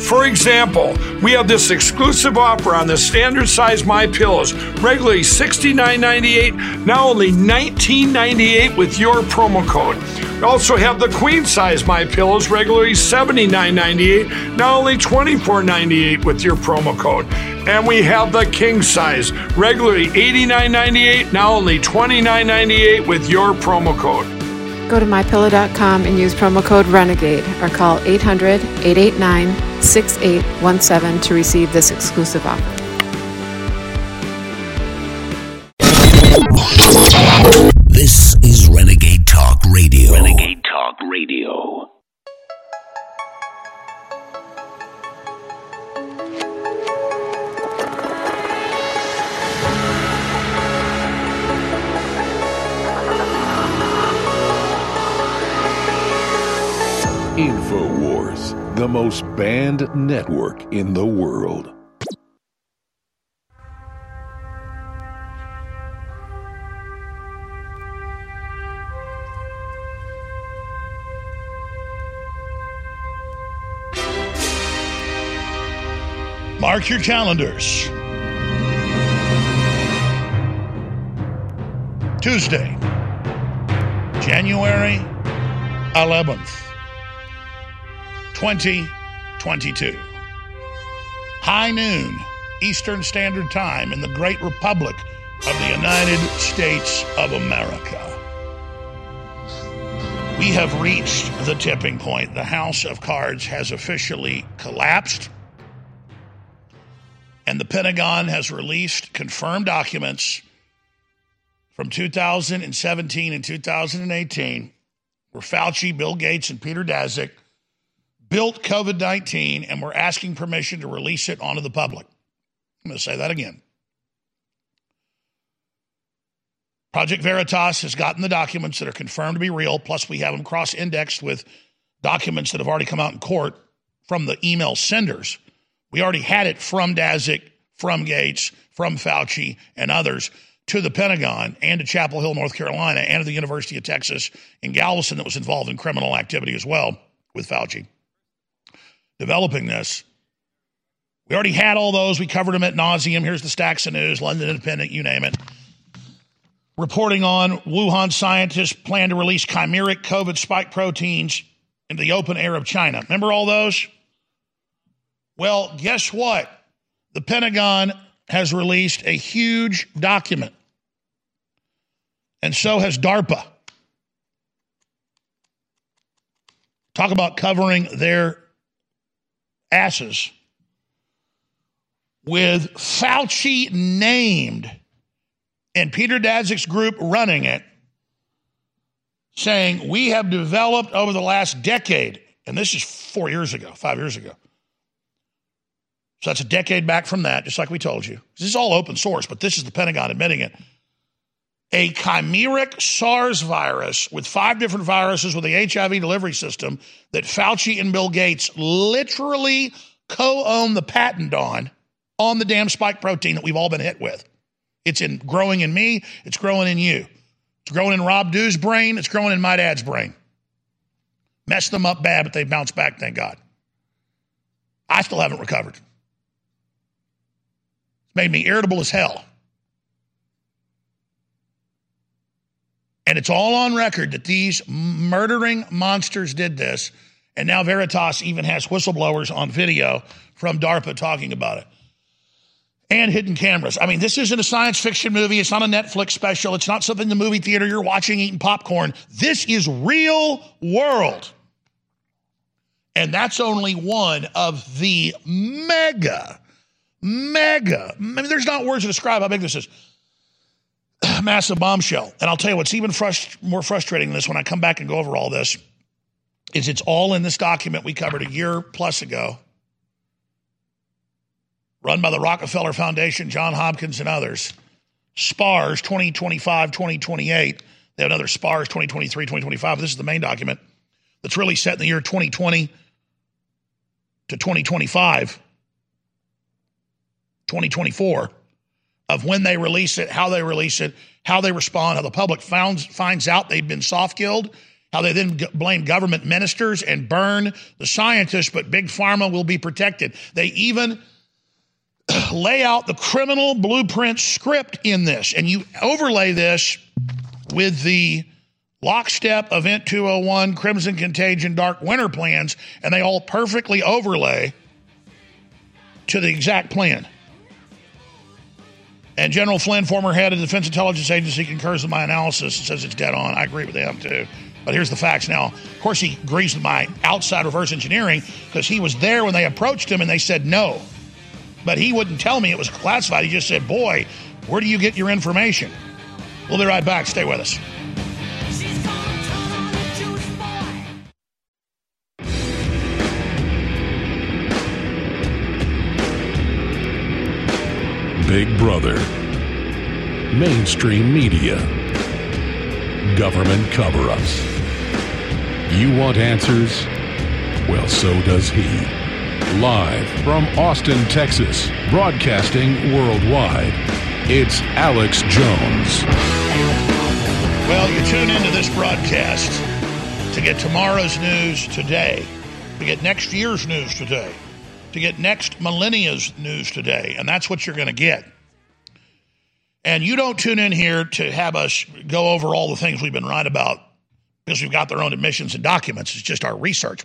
For example, we have this exclusive offer on the standard size MyPillows, regularly $69.98, now only $19.98 with your promo code. We also have the queen size MyPillows, regularly $79.98, now only $24.98 with your promo code. And we have the king size, regularly $89.98, now only $29.98 with your promo code. Go to MyPillow.com and use promo code RENEGADE or call 800-889-6817 to receive this exclusive offer. This is Renegade Talk Radio. Renegade Talk Radio. InfoWars, the most banned network in the world. Mark your calendars. Tuesday, January 11th. 2022. High noon Eastern Standard Time in the Great Republic of the United States of America. We have reached the tipping point. The House of Cards has officially collapsed, and the Pentagon has released confirmed documents from 2017 and 2018 where Fauci, Bill Gates, and Peter Daszak built COVID-19, and we're asking permission to release it onto the public. I'm going to say that again. Project Veritas has gotten the documents that are confirmed to be real, plus we have them cross-indexed with documents that have already come out in court from the email senders. We already had it from Daszak, from Gates, from Fauci, and others to the Pentagon and to Chapel Hill, North Carolina, and to the University of Texas in Galveston that was involved in criminal activity as well with Fauci. Developing this. We already had all those. We covered them at nauseam. Here's the stacks of news, London Independent, you name it. Reporting on Wuhan scientists plan to release chimeric COVID spike proteins into the open air of China. Remember all those? Well, guess what? The Pentagon has released a huge document. And so has DARPA. Talk about covering their asses with Fauci named and Peter Daszak's group running it, saying we have developed over the last decade, and this is 5 years ago. So that's a decade back from that, just like we told you. This is all open source, but this is the Pentagon admitting it. A chimeric SARS virus with 5 different viruses with a HIV delivery system that Fauci and Bill Gates literally co-own the patent on the damn spike protein that we've all been hit with. It's growing in me. It's growing in you. It's growing in Rob Dew's brain. It's growing in my dad's brain. Messed them up bad, but they bounced back, thank God. I still haven't recovered. It's made me irritable as hell. And it's all on record that these murdering monsters did this. And now Veritas even has whistleblowers on video from DARPA talking about it. And hidden cameras. I mean, this isn't a science fiction movie. It's not a Netflix special. It's not something in the movie theater you're watching eating popcorn. This is real world. And that's only one of the mega, I mean, there's not words to describe how big this is. Massive bombshell. And I'll tell you what's even more frustrating than this when I come back and go over all this is it's all in this document we covered a year plus ago run by the Rockefeller Foundation, John Hopkins, and others. SPARS 2025, 2028. They have another SPARS 2023, 2025. This is the main document that's really set in the year 2020 to 2025, 2024, of when they release it, how they release it, how they respond, how the public finds out they've been soft-killed, how they then blame government ministers and burn the scientists, but Big Pharma will be protected. They even lay out the criminal blueprint script in this, and you overlay this with the lockstep Event 201, Crimson Contagion, Dark Winter plans, and they all perfectly overlay to the exact plan. And General Flynn, former head of the Defense Intelligence Agency, concurs with my analysis and says it's dead on. I agree with them, too. But here's the facts now. Of course, he agrees with my outside reverse engineering because he was there when they approached him and they said no. But he wouldn't tell me it was classified. He just said, boy, where do you get your information? We'll be right back. Stay with us. Big Brother, mainstream media, government cover-ups. You want answers? Well, so does he. Live from Austin, Texas, broadcasting worldwide, it's Alex Jones. Well, you tune into this broadcast to get tomorrow's news today, to get next year's news today, to get next millennia's news today, and that's what you're going to get. And you don't tune in here to have us go over all the things we've been right about because we've got their own admissions and documents. It's just our research.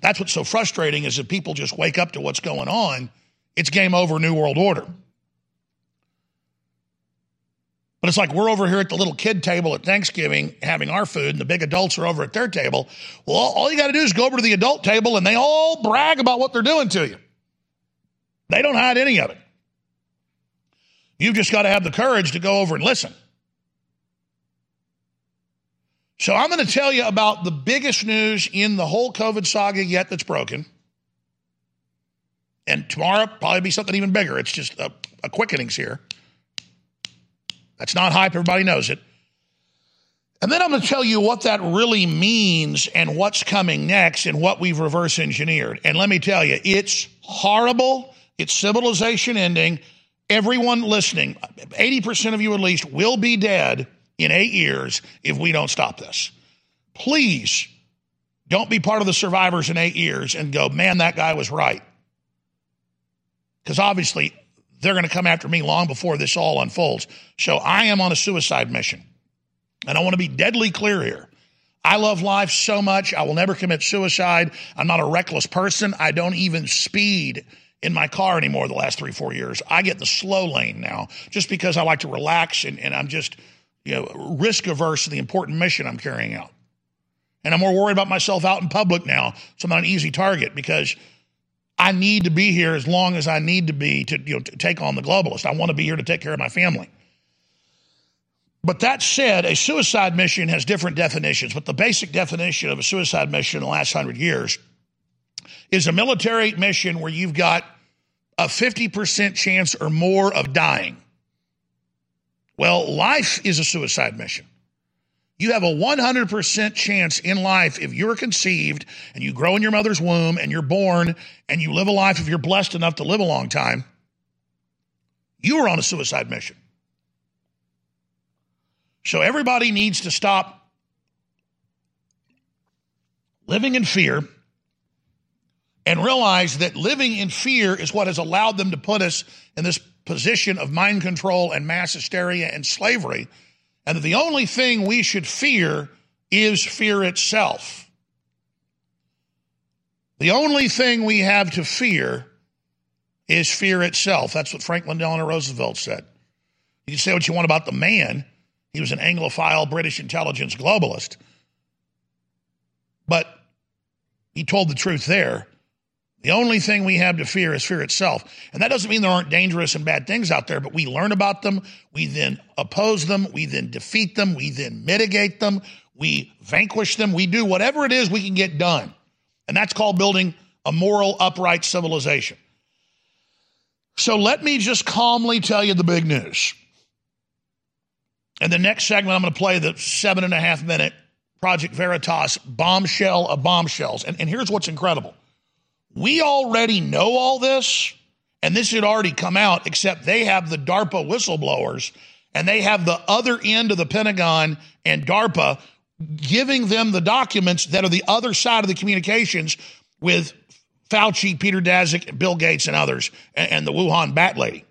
That's what's so frustrating is if people just wake up to what's going on, it's game over, New World Order. But it's like we're over here at the little kid table at Thanksgiving having our food, and the big adults are over at their table. Well, all you got to do is go over to the adult table, and they all brag about what they're doing to you. They don't hide any of it. You've just got to have the courage to go over and listen. So I'm going to tell you about the biggest news in the whole COVID saga yet that's broken. And tomorrow probably be something even bigger. It's just a quickenings here. That's not hype. Everybody knows it. And then I'm going to tell you what that really means and what's coming next and what we've reverse engineered. And let me tell you, it's horrible. It's civilization ending. Everyone listening, 80% of you at least, will be dead in 8 years if we don't stop this. Please don't be part of the survivors in 8 years and go, man, that guy was right. Because obviously, they're going to come after me long before this all unfolds. So I am on a suicide mission. And I want to be deadly clear here. I love life so much. I will never commit suicide. I'm not a reckless person. I don't even speed in my car anymore the last 3-4 years. I get the slow lane now just because I like to relax and I'm just risk averse to the important mission I'm carrying out. And I'm more worried about myself out in public now, so I'm not an easy target because I need to be here as long as I need to be to take on the globalists. I want to be here to take care of my family. But that said, a suicide mission has different definitions, but the basic definition of a suicide mission in the last 100 years is a military mission where you've got a 50% chance or more of dying. Well, life is a suicide mission. You have a 100% chance in life if you're conceived and you grow in your mother's womb and you're born and you live a life if you're blessed enough to live a long time, you are on a suicide mission. So everybody needs to stop living in fear and realize that living in fear is what has allowed them to put us in this position of mind control and mass hysteria and slavery. And the only thing we should fear is fear itself. The only thing we have to fear is fear itself. That's what Franklin Delano Roosevelt said. You can say what you want about the man. He was an Anglophile British intelligence globalist. But he told the truth there. The only thing we have to fear is fear itself. And that doesn't mean there aren't dangerous and bad things out there, but we learn about them, we then oppose them, we then defeat them, we then mitigate them, we vanquish them, we do whatever it is we can get done. And that's called building a moral, upright civilization. So let me just calmly tell you the big news. In the next segment, I'm going to play the 7.5-minute Project Veritas bombshell of bombshells. And here's what's incredible. We already know all this, and this had already come out, except they have the DARPA whistleblowers, and they have the other end of the Pentagon and DARPA giving them the documents that are the other side of the communications with Fauci, Peter Daszak, Bill Gates, and others, and the Wuhan bat lady,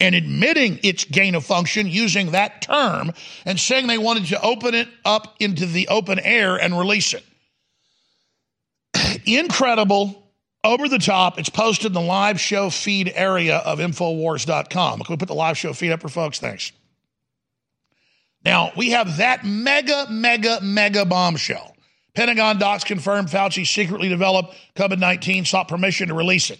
and admitting its gain of function using that term and saying they wanted to open it up into the open air and release it. Incredible, over the top. It's posted in the live show feed area of Infowars.com. Can we put the live show feed up for folks? Thanks. Now, we have that mega bombshell. Pentagon docs confirmed Fauci secretly developed COVID-19, sought permission to release it.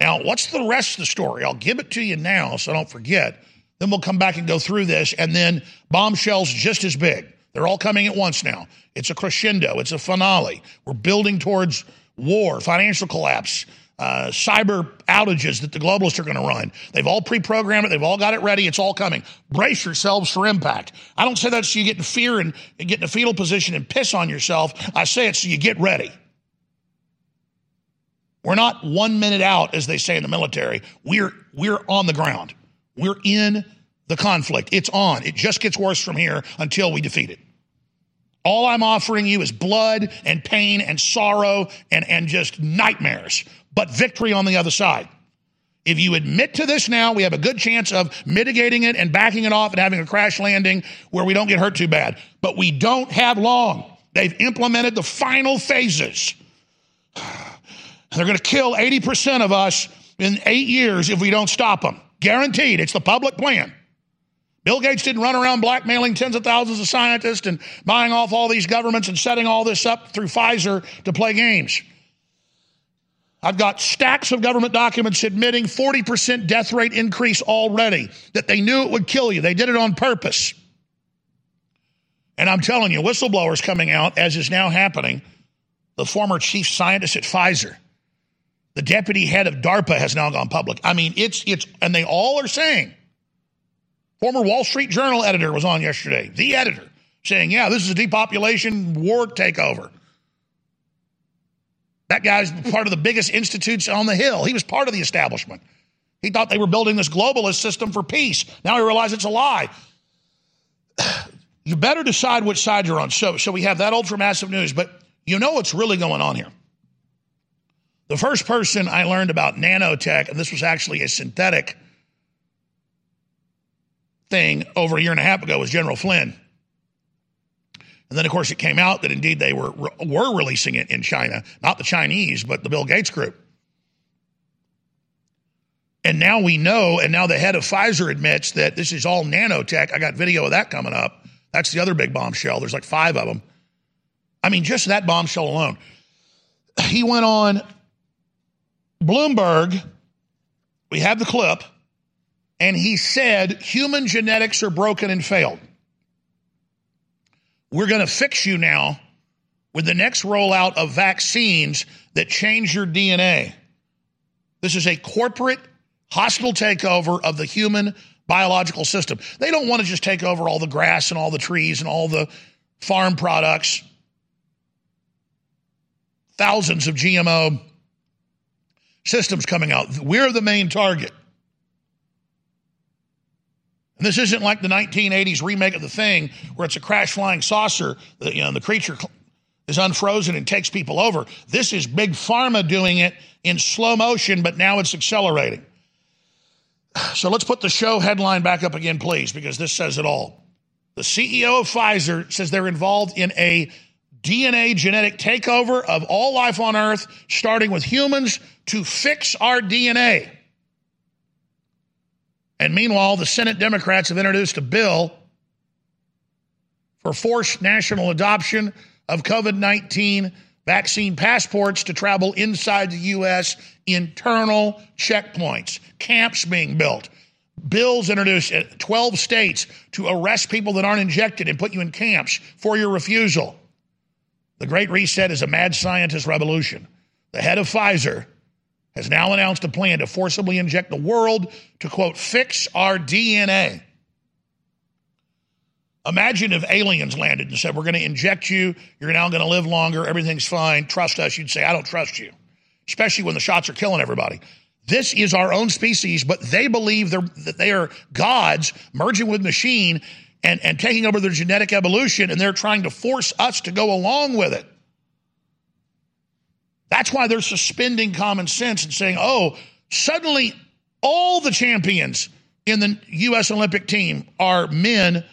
Now, what's the rest of the story? I'll give it to you now so I don't forget. Then we'll come back and go through this, and then bombshells just as big. They're all coming at once now. It's a crescendo. It's a finale. We're building towards war, financial collapse, cyber outages that the globalists are going to run. They've all pre-programmed it. They've all got it ready. It's all coming. Brace yourselves for impact. I don't say that so you get in fear and get in a fetal position and piss on yourself. I say it so you get ready. We're not 1 minute out, as they say in the military. We're on the ground. We're in the conflict. It's on. It just gets worse from here until we defeat it. All I'm offering you is blood and pain and sorrow and just nightmares, but victory on the other side. If you admit to this now, we have a good chance of mitigating it and backing it off and having a crash landing where we don't get hurt too bad. But we don't have long. They've implemented the final phases. They're going to kill 80% of us in 8 years if we don't stop them. Guaranteed. It's the public plan. Bill Gates didn't run around blackmailing tens of thousands of scientists and buying off all these governments and setting all this up through Pfizer to play games. I've got stacks of government documents admitting 40% death rate increase already, that they knew it would kill you. They did it on purpose. And I'm telling you, whistleblowers coming out, as is now happening, the former chief scientist at Pfizer, the deputy head of DARPA has now gone public. I mean, it's and they all are saying, former Wall Street Journal editor was on yesterday, the editor, saying, yeah, this is a depopulation war takeover. That guy's part of the biggest institutes on the Hill. He was part of the establishment. He thought they were building this globalist system for peace. Now he realizes it's a lie. You better decide which side you're on. So we have that ultra-massive news, but you know what's really going on here. The first person I learned about nanotech, and this was actually a synthetic thing over 1.5 years ago, was General Flynn. And then, of course, it came out that indeed they were releasing it in China, not the Chinese, but the Bill Gates group. And now we know, and now the head of Pfizer admits that this is all nanotech. I got video of that coming up. That's the other big bombshell. There's like 5 of them. I mean, just that bombshell alone. He went on Bloomberg, we have the clip, and he said human genetics are broken and failed. We're going to fix you now with the next rollout of vaccines that change your DNA. This is a corporate, hostile takeover of the human biological system. They don't want to just take over all the grass and all the trees and all the farm products, thousands of GMO systems coming out. We're the main target. And this isn't like the 1980s remake of The Thing where it's a crash flying saucer, the creature is unfrozen and takes people over. This is Big Pharma doing it in slow motion, but now it's accelerating. So let's put the show headline back up again, please, because this says it all. The CEO of Pfizer says they're involved in a DNA genetic takeover of all life on Earth, starting with humans, to fix our DNA. And meanwhile, the Senate Democrats have introduced a bill for forced national adoption of COVID-19 vaccine passports to travel inside the U.S., internal checkpoints, camps being built. Bills introduced at 12 states to arrest people that aren't injected and put you in camps for your refusal. The Great Reset is a mad scientist revolution. The head of Pfizer has now announced a plan to forcibly inject the world to, quote, fix our DNA. Imagine if aliens landed and said, we're going to inject you, you're now going to live longer, everything's fine, trust us. You'd say, I don't trust you, especially when the shots are killing everybody. This is our own species, but they believe that they are gods merging with machine and taking over their genetic evolution, and they're trying to force us to go along with it. That's why they're suspending common sense and saying, oh, suddenly all the champions in the U.S. Olympic team are men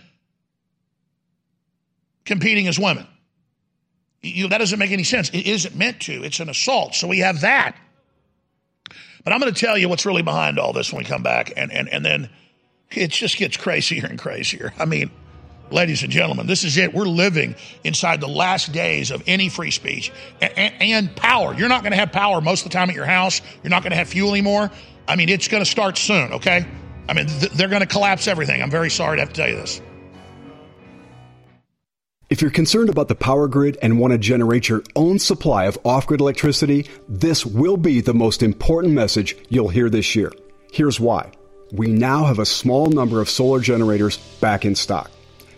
competing as women. That doesn't make any sense. It isn't meant to. It's an assault. So we have that. But I'm going to tell you what's really behind all this when we come back. And then it just gets crazier and crazier. I mean, ladies and gentlemen, this is it. We're living inside the last days of any free speech and power. You're not going to have power most of the time at your house. You're not going to have fuel anymore. I mean, it's going to start soon, okay? I mean, they're going to collapse everything. I'm very sorry to have to tell you this. If you're concerned about the power grid and want to generate your own supply of off-grid electricity, this will be the most important message you'll hear this year. Here's why. We now have a small number of solar generators back in stock.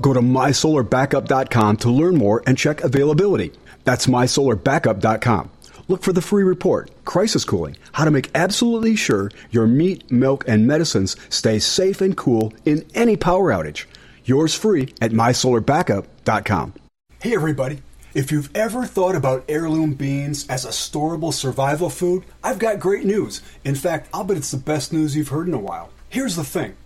Go to MySolarBackup.com to learn more and check availability. That's MySolarBackup.com. Look for the free report, Crisis Cooling, how to make absolutely sure your meat, milk, and medicines stay safe and cool in any power outage. Yours free at MySolarBackup.com. Hey, everybody. If you've ever thought about heirloom beans as a storable survival food, I've got great news. In fact, I'll bet it's the best news you've heard in a while. Here's the thing.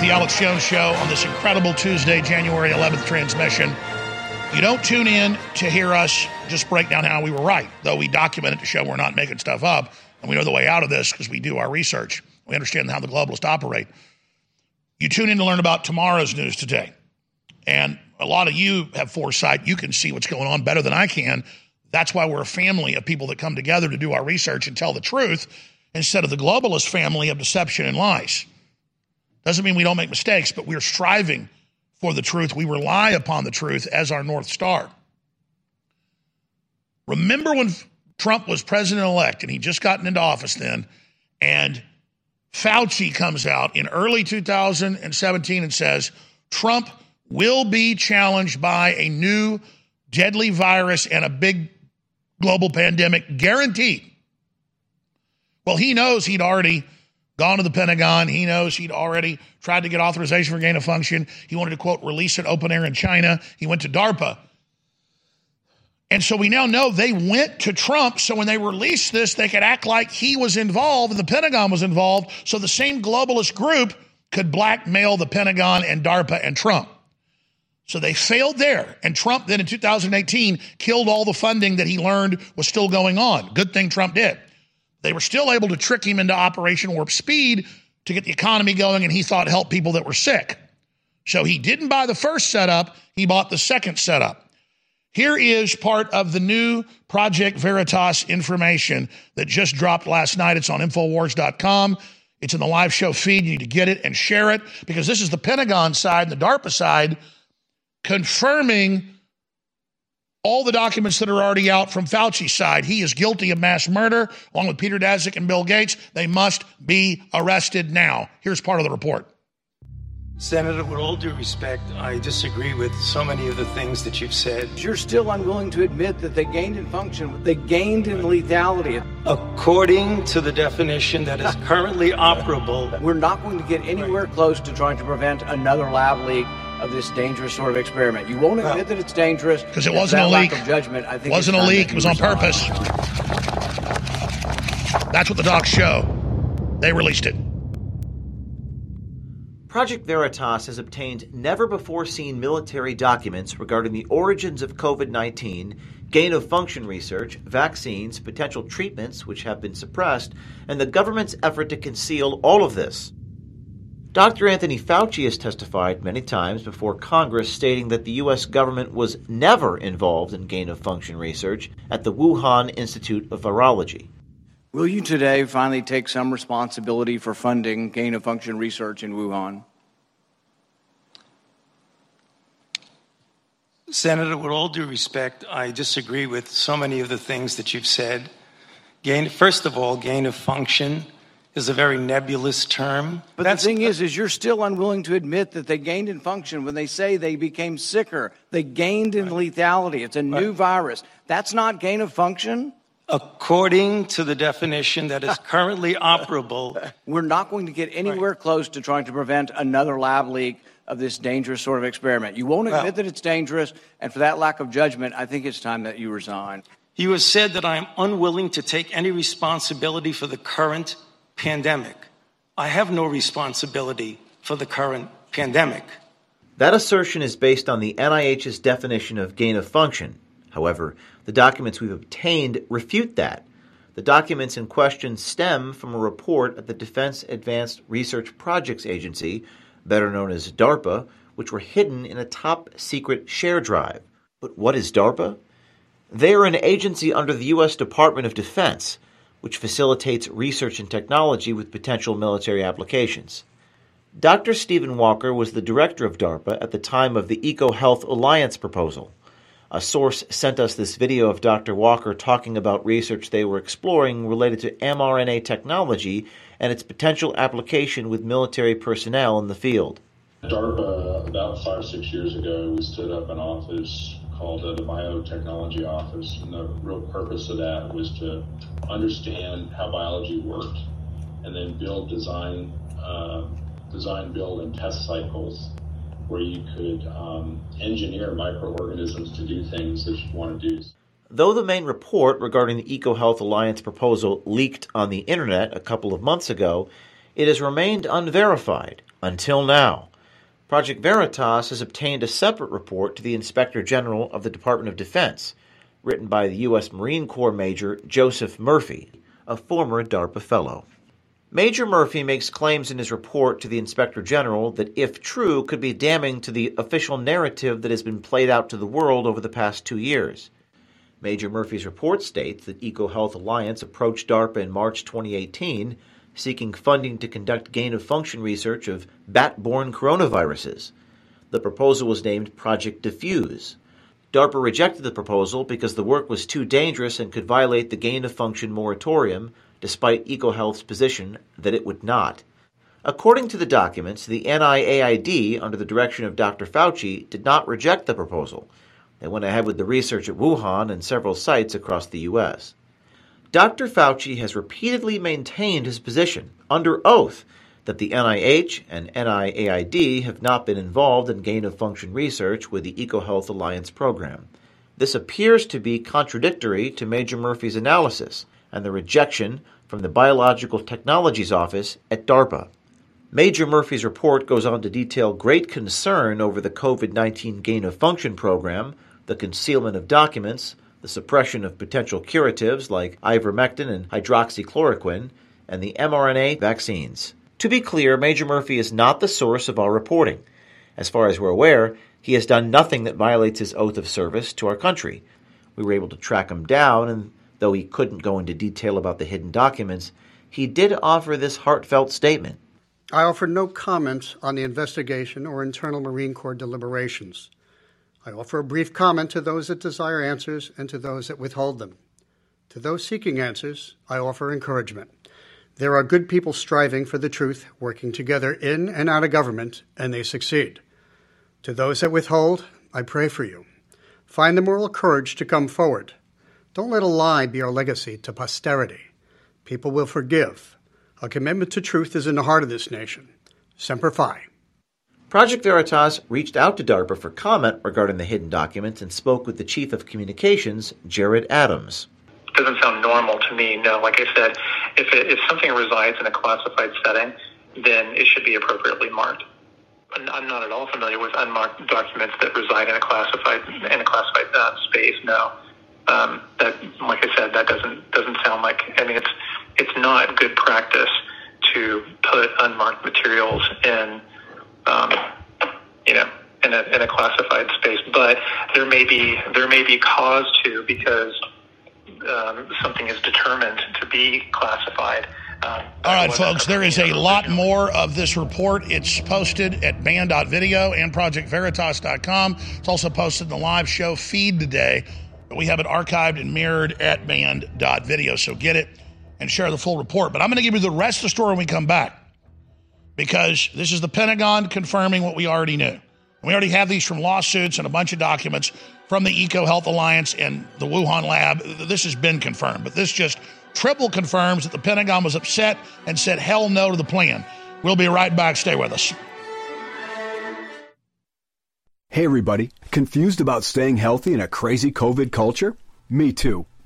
The Alex Jones Show on this incredible Tuesday, January 11th transmission. You don't tune in to hear us just break down how we were right, though we document it to show we're not making stuff up, and we know the way out of this because we do our research. We understand how the globalists operate. You tune in to learn about tomorrow's news today, and a lot of you have foresight. You can see what's going on better than I can. That's why we're a family of people that come together to do our research and tell the truth instead of the globalist family of deception and lies. Doesn't mean we don't make mistakes, but we're striving for the truth. We rely upon the truth as our North Star. Remember when Trump was president-elect, and he'd just gotten into office then, and Fauci comes out in early 2017 and says, Trump will be challenged by a new deadly virus and a big global pandemic, guaranteed. Well, he knows he'd already gone to the Pentagon. He knows he'd already tried to get authorization for gain of function. He wanted to, quote, release it open air in China. He went to DARPA. And so we now know they went to Trump, so when they released this, they could act like he was involved and the Pentagon was involved, so the same globalist group could blackmail the Pentagon and DARPA and Trump. So they failed there, and Trump then in 2018 killed all the funding that he learned was still going on. Good thing Trump did. They were still able to trick him into Operation Warp Speed to get the economy going, and he thought help people that were sick. So he didn't buy the first setup. He bought the second setup. Here is part of the new Project Veritas information that just dropped last night. It's on Infowars.com. It's in the live show feed. You need to get it and share it, because this is the Pentagon side and the DARPA side confirming all the documents that are already out from Fauci's side. He is guilty of mass murder, along with Peter Daszak and Bill Gates. They must be arrested now. Here's part of the report. Senator, with all due respect, I disagree with so many of the things that you've said. You're still unwilling to admit that they gained in function, they gained in lethality. According to the definition that is currently operable, we're not going to get anywhere close to trying to prevent another lab leak of this dangerous sort of experiment. You won't admit that it's dangerous. Because it wasn't a leak. Lack of judgment, I think it wasn't a leak. It was on purpose. That's what the docs show. They released it. Project Veritas has obtained never-before-seen military documents regarding the origins of COVID-19, gain-of-function research, vaccines, potential treatments which have been suppressed, and the government's effort to conceal all of this. Dr. Anthony Fauci has testified many times before Congress stating that the U.S. government was never involved in gain-of-function research at the Wuhan Institute of Virology. Will you today finally take some responsibility for funding gain-of-function research in Wuhan? Senator, with all due respect, I disagree with so many of the things that you've said. First of all, gain-of-function is a very nebulous term. But the thing is you're still unwilling to admit that they gained in function when they say they became sicker. They gained in lethality. It's a new virus. That's not gain-of-function? According to the definition that is currently operable, we're not going to get anywhere close to trying to prevent another lab leak of this dangerous sort of experiment. You won't admit that it's dangerous, and for that lack of judgment, I think it's time that you resign. You have said that I am unwilling to take any responsibility for the current pandemic. I have no responsibility for the current pandemic. That assertion is based on the NIH's definition of gain of function. However, the documents we've obtained refute that. The documents in question stem from a report at the Defense Advanced Research Projects Agency, better known as DARPA, which were hidden in a top-secret share drive. But what is DARPA? They are an agency under the U.S. Department of Defense, which facilitates research and technology with potential military applications. Dr. Stephen Walker was the director of DARPA at the time of the EcoHealth Alliance proposal. A source sent us this video of Dr. Walker talking about research they were exploring related to mRNA technology and its potential application with military personnel in the field. DARPA, about 5-6 years ago, we stood up an office called the Biotechnology Office, and the real purpose of that was to understand how biology worked and then build design, build, and test cycles where you could engineer microorganisms to do things that you want to do. Though the main report regarding the EcoHealth Alliance proposal leaked on the internet a couple of months ago, it has remained unverified until now. Project Veritas has obtained a separate report to the Inspector General of the Department of Defense, written by the U.S. Marine Corps Major Joseph Murphy, a former DARPA fellow. Major Murphy makes claims in his report to the Inspector General that, if true, could be damning to the official narrative that has been played out to the world over the past 2 years. Major Murphy's report states that EcoHealth Alliance approached DARPA in March 2018, seeking funding to conduct gain-of-function research of bat-borne coronaviruses. The proposal was named Project Diffuse. DARPA rejected the proposal because the work was too dangerous and could violate the gain-of-function moratorium, despite EcoHealth's position that it would not. According to the documents, the NIAID, under the direction of Dr. Fauci, did not reject the proposal. They went ahead with the research at Wuhan and several sites across the U.S. Dr. Fauci has repeatedly maintained his position, under oath, that the NIH and NIAID have not been involved in gain-of-function research with the EcoHealth Alliance program. This appears to be contradictory to Major Murphy's analysis and the rejection from the Biological Technologies Office at DARPA. Major Murphy's report goes on to detail great concern over the COVID-19 gain-of-function program, the concealment of documents, the suppression of potential curatives like ivermectin and hydroxychloroquine, and the mRNA vaccines. To be clear, Major Murphy is not the source of our reporting. As far as we're aware, he has done nothing that violates his oath of service to our country. We were able to track him down, and though he couldn't go into detail about the hidden documents, he did offer this heartfelt statement. I offer no comments on the investigation or internal Marine Corps deliberations. I offer a brief comment to those that desire answers and to those that withhold them. To those seeking answers, I offer encouragement. There are good people striving for the truth, working together in and out of government, and they succeed. To those that withhold, I pray for you. Find the moral courage to come forward. Don't let a lie be our legacy to posterity. People will forgive. A commitment to truth is in the heart of this nation. Semper Fi. Project Veritas reached out to DARPA for comment regarding the hidden documents and spoke with the Chief of Communications, Jared Adams. Doesn't sound normal to me, no. Like I said, if something resides in a classified setting, then it should be appropriately marked. I'm not at all familiar with unmarked documents that reside in a classified space, no. That, like I said, that doesn't sound like, I mean, it's not good practice to put unmarked materials in, in a classified space, but there may be cause to, because something is determined to be classified. All right, folks, there is a lot more of this report. It's posted at band.video and projectveritas.com. It's also posted in the live show feed today. We have it archived and mirrored at band.video, so get it and share the full report. But I'm going to give you the rest of the story when we come back, because this is the Pentagon confirming what we already knew. And we already have these from lawsuits and a bunch of documents from the EcoHealth Alliance and the Wuhan lab. This has been confirmed, but this just triple confirms that the Pentagon was upset and said hell no to the plan. We'll be right back. Stay with us. Hey, everybody. Confused about staying healthy in a crazy COVID culture? Me too.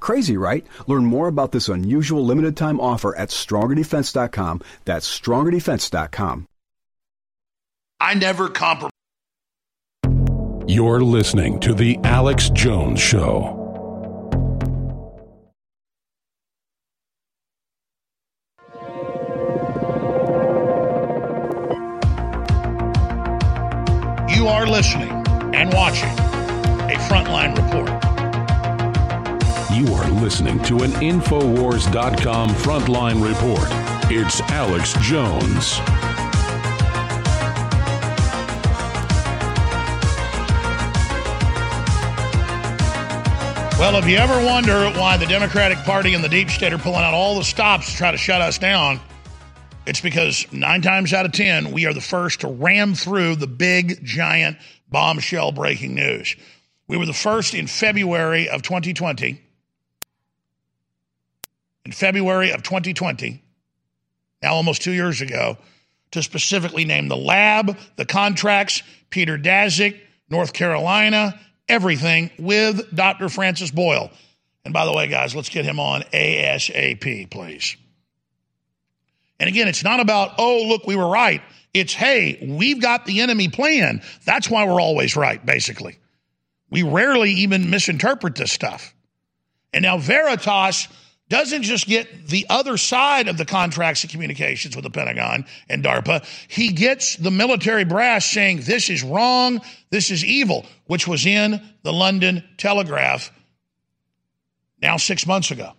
Crazy, right? Learn more about this unusual limited-time offer at StrongerDefense.com. That's StrongerDefense.com. I never compromise. You're listening to The Alex Jones Show. You are listening and watching a Frontline Report. You are listening to an Infowars.com Frontline Report. It's Alex Jones. Well, if you ever wonder why the Democratic Party and the deep state are pulling out all the stops to try to shut us down, it's because 9 times out of 10, we are the first to ram through the big, giant, bombshell breaking news. We were the first in February of 2020. In February of 2020, now almost 2 years ago, to specifically name the lab, the contracts, Peter Daszak, North Carolina, everything with Dr. Francis Boyle. And by the way, guys, let's get him on ASAP, please. And again, it's not about, oh, look, we were right. It's, hey, we've got the enemy plan. That's why we're always right, basically. We rarely even misinterpret this stuff. And now Veritas doesn't just get the other side of the contracts and communications with the Pentagon and DARPA. He gets the military brass saying this is wrong, this is evil, which was in the London Telegraph now 6 months ago,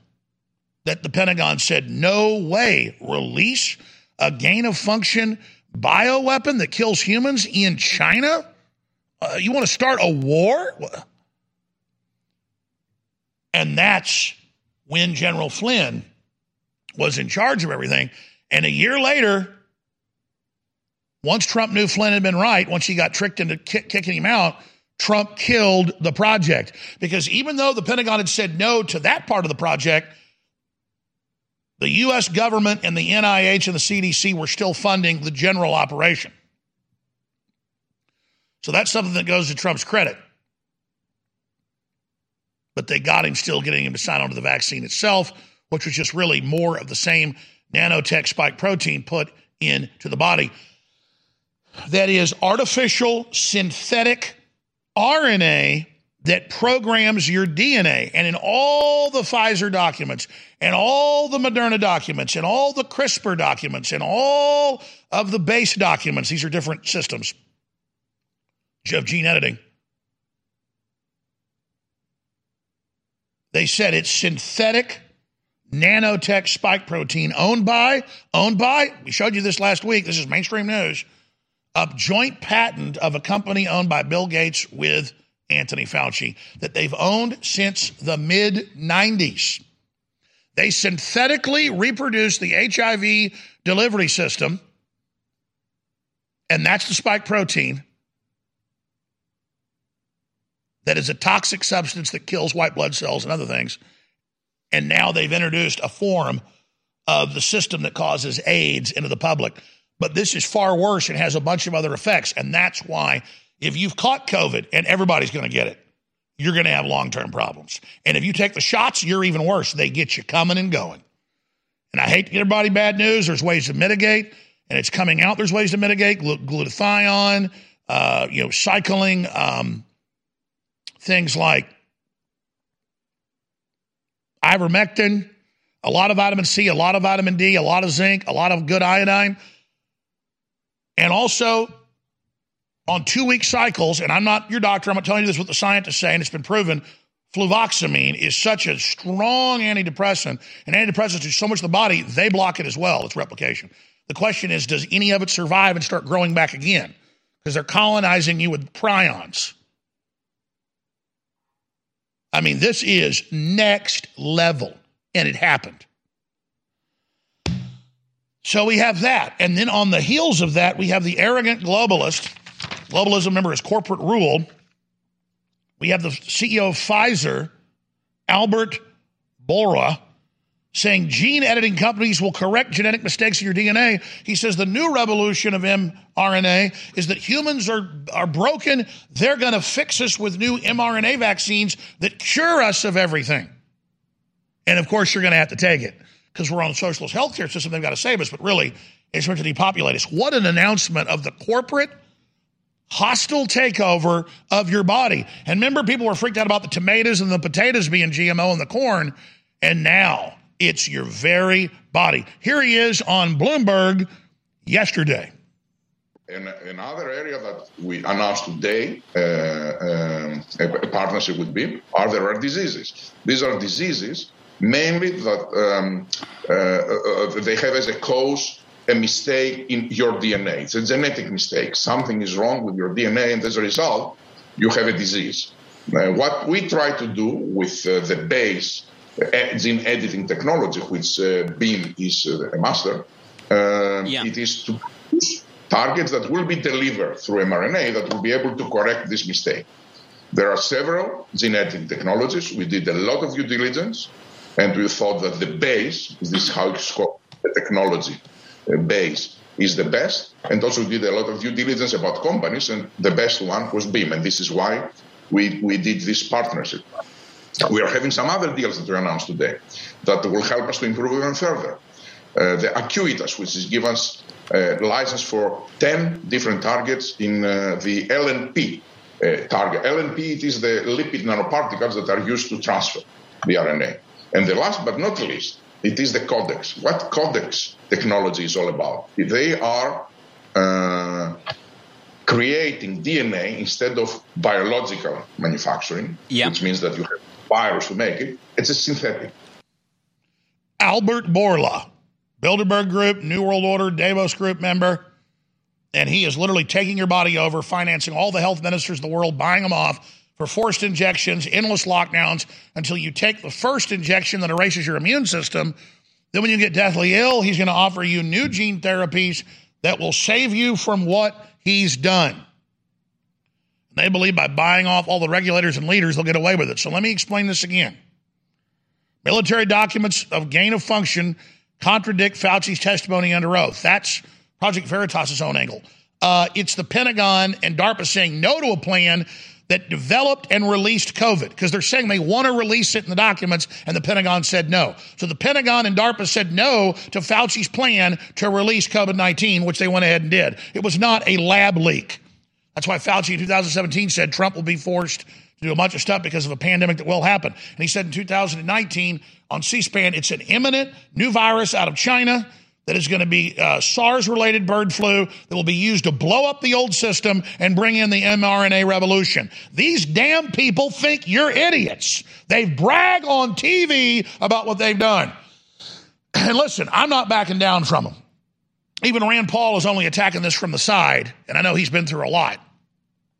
that the Pentagon said, no way, release a gain-of-function bioweapon that kills humans in China? You want to start a war? And that's when General Flynn was in charge of everything. And a year later, once Trump knew Flynn had been right, once he got tricked into kicking him out, Trump killed the project. Because even though the Pentagon had said no to that part of the project, the U.S. government and the NIH and the CDC were still funding the general operation. So that's something that goes to Trump's credit. But they got him still, getting him to sign on to the vaccine itself, which was just really more of the same nanotech spike protein put into the body. That is artificial synthetic RNA that programs your DNA. And in all the Pfizer documents, and all the Moderna documents, and all the CRISPR documents, and all of the base documents, these are different systems of gene editing, they said it's synthetic nanotech spike protein owned by, we showed you this last week, this is mainstream news, a joint patent of a company owned by Bill Gates with Anthony Fauci that they've owned since the mid-90s. They synthetically reproduced the HIV delivery system, and that's the spike protein that is a toxic substance that kills white blood cells and other things. And now they've introduced a form of the system that causes AIDS into the public. But this is far worse and has a bunch of other effects. And that's why if you've caught COVID, and everybody's going to get it, you're going to have long-term problems. And if you take the shots, you're even worse. They get you coming and going. And I hate to give everybody bad news. There's ways to mitigate. And it's coming out. There's ways to mitigate. Glutathione, cycling, things like ivermectin, a lot of vitamin C, a lot of vitamin D, a lot of zinc, a lot of good iodine. And also, on 2-week cycles, and I'm not your doctor, I'm not telling you this what the scientists say, and it's been proven, fluvoxamine is such a strong antidepressant, and antidepressants do so much of the body, they block it as well, its replication. The question is, does any of it survive and start growing back again? Because they're colonizing you with prions. I mean, this is next level, and it happened. So we have that, and then on the heels of that, we have the arrogant globalist. Globalism, remember, is corporate rule. We have the CEO of Pfizer, Albert Bourla, saying gene editing companies will correct genetic mistakes in your DNA. He says the new revolution of mRNA is that humans are broken. They're going to fix us with new mRNA vaccines that cure us of everything. And, of course, you're going to have to take it because we're on a socialist healthcare system. They've got to save us, but really it's meant to depopulate us. What an announcement of the corporate hostile takeover of your body. And remember, people were freaked out about the tomatoes and the potatoes being GMO and the corn, and now it's your very body. Here he is on Bloomberg yesterday. In another area that we announced today, a partnership with Beam, are the rare diseases. These are diseases mainly that they have as a cause a mistake in your DNA. It's a genetic mistake. Something is wrong with your DNA, and as a result, you have a disease. What we try to do with the base gene editing technology, which Beam is a master, it is to produce targets that will be delivered through mRNA that will be able to correct this mistake. There are several gene editing technologies. We did a lot of due diligence, and we thought that the base, this is how it's called, the technology base, is the best, and also did a lot of due diligence about companies, and the best one was Beam, and this is why we did this partnership. We are having some other deals that we announced today that will help us to improve even further. The Acuitas, which is give us a license for 10 different targets in the LNP target. LNP, it is the lipid nanoparticles that are used to transfer the RNA. And the last but not least, it is the Codex. What Codex technology is all about? They are creating DNA instead of biological manufacturing, which means that you have virus to make it. It's a synthetic. Albert Bourla, Bilderberg Group, New World Order, Davos Group member, And he is literally taking your body over, financing all the health ministers in the world, buying them off for forced injections, endless lockdowns, until you take the first injection that erases your immune system. Then when you get deathly ill, he's going to offer you new gene therapies that will save you from what he's done. And they believe by buying off all the regulators and leaders, they'll get away with it. So let me explain this again. Military documents of gain of function contradict Fauci's testimony under oath. That's Project Veritas' own angle. It's the Pentagon and DARPA saying no to a plan that developed and released COVID, because they're saying they want to release it in the documents, and the Pentagon said no. So the Pentagon and DARPA said no to Fauci's plan to release COVID-19, which they went ahead and did. It was not a lab leak. That's why Fauci in 2017 said Trump will be forced to do a bunch of stuff because of a pandemic that will happen. And he said in 2019 on C-SPAN, it's an imminent new virus out of China that is going to be SARS-related bird flu that will be used to blow up the old system and bring in the mRNA revolution. These damn people think you're idiots. They brag on TV about what they've done. And listen, I'm not backing down from them. Even Rand Paul is only attacking this from the side, and I know he's been through a lot.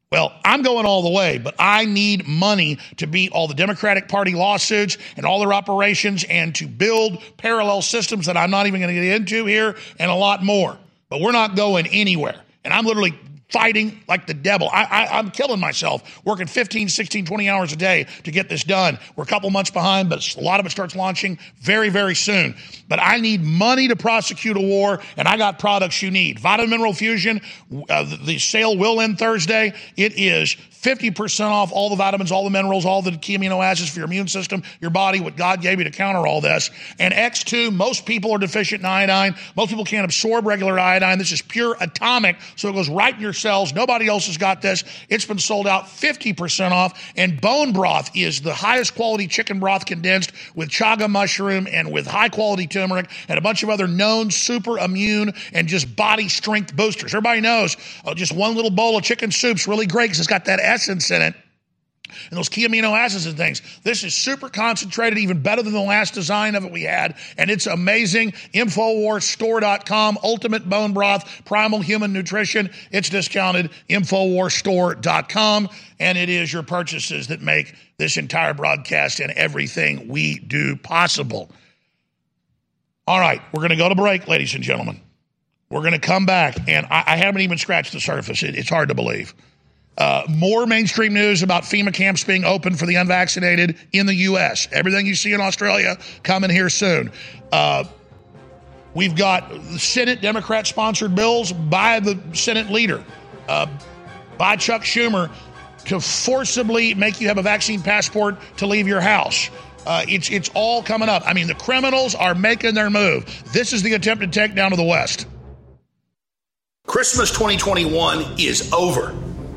Well, I'm going all the way, but I need money to beat all the Democratic Party lawsuits and all their operations and to build parallel systems that I'm not even going to get into here and a lot more. But we're not going anywhere. And I'm literally fighting like the devil. I'm killing myself, working 15, 16, 20 hours a day to get this done. We're a couple months behind, but a lot of it starts launching very, very soon. But I need money to prosecute a war, and I got products you need. Vitamin Mineral Fusion, the sale will end Thursday. It is 50% off all the vitamins, all the minerals, all the key amino acids for your immune system, your body, what God gave you to counter all this. And X2, most people are deficient in iodine. Most people can't absorb regular iodine. This is pure atomic, so it goes right in your cells. Nobody else has got this. It's been sold out 50% off. And bone broth is the highest quality chicken broth condensed with chaga mushroom and with high quality turmeric and a bunch of other known super immune and just body strength boosters. Everybody knows just one little bowl of chicken soup's really great because it's got that essence in it and those key amino acids and things. This is super concentrated, even better than the last design of it we had, and it's amazing. InfoWarsStore.com, Ultimate Bone Broth, Primal Human Nutrition. It's discounted, InfoWarsStore.com, and it is your purchases that make this entire broadcast and everything we do possible. All right, we're going to go to break, ladies and gentlemen. We're going to come back, and I haven't even scratched the surface. It's hard to believe. More mainstream news about FEMA camps being open for the unvaccinated in the U.S. Everything you see in Australia coming here soon. We've got Senate Democrat-sponsored bills by the Senate leader, by Chuck Schumer, to forcibly make you have a vaccine passport to leave your house. It's all coming up. I mean, the criminals are making their move. This is the attempted takedown of the West. Christmas 2021 is over,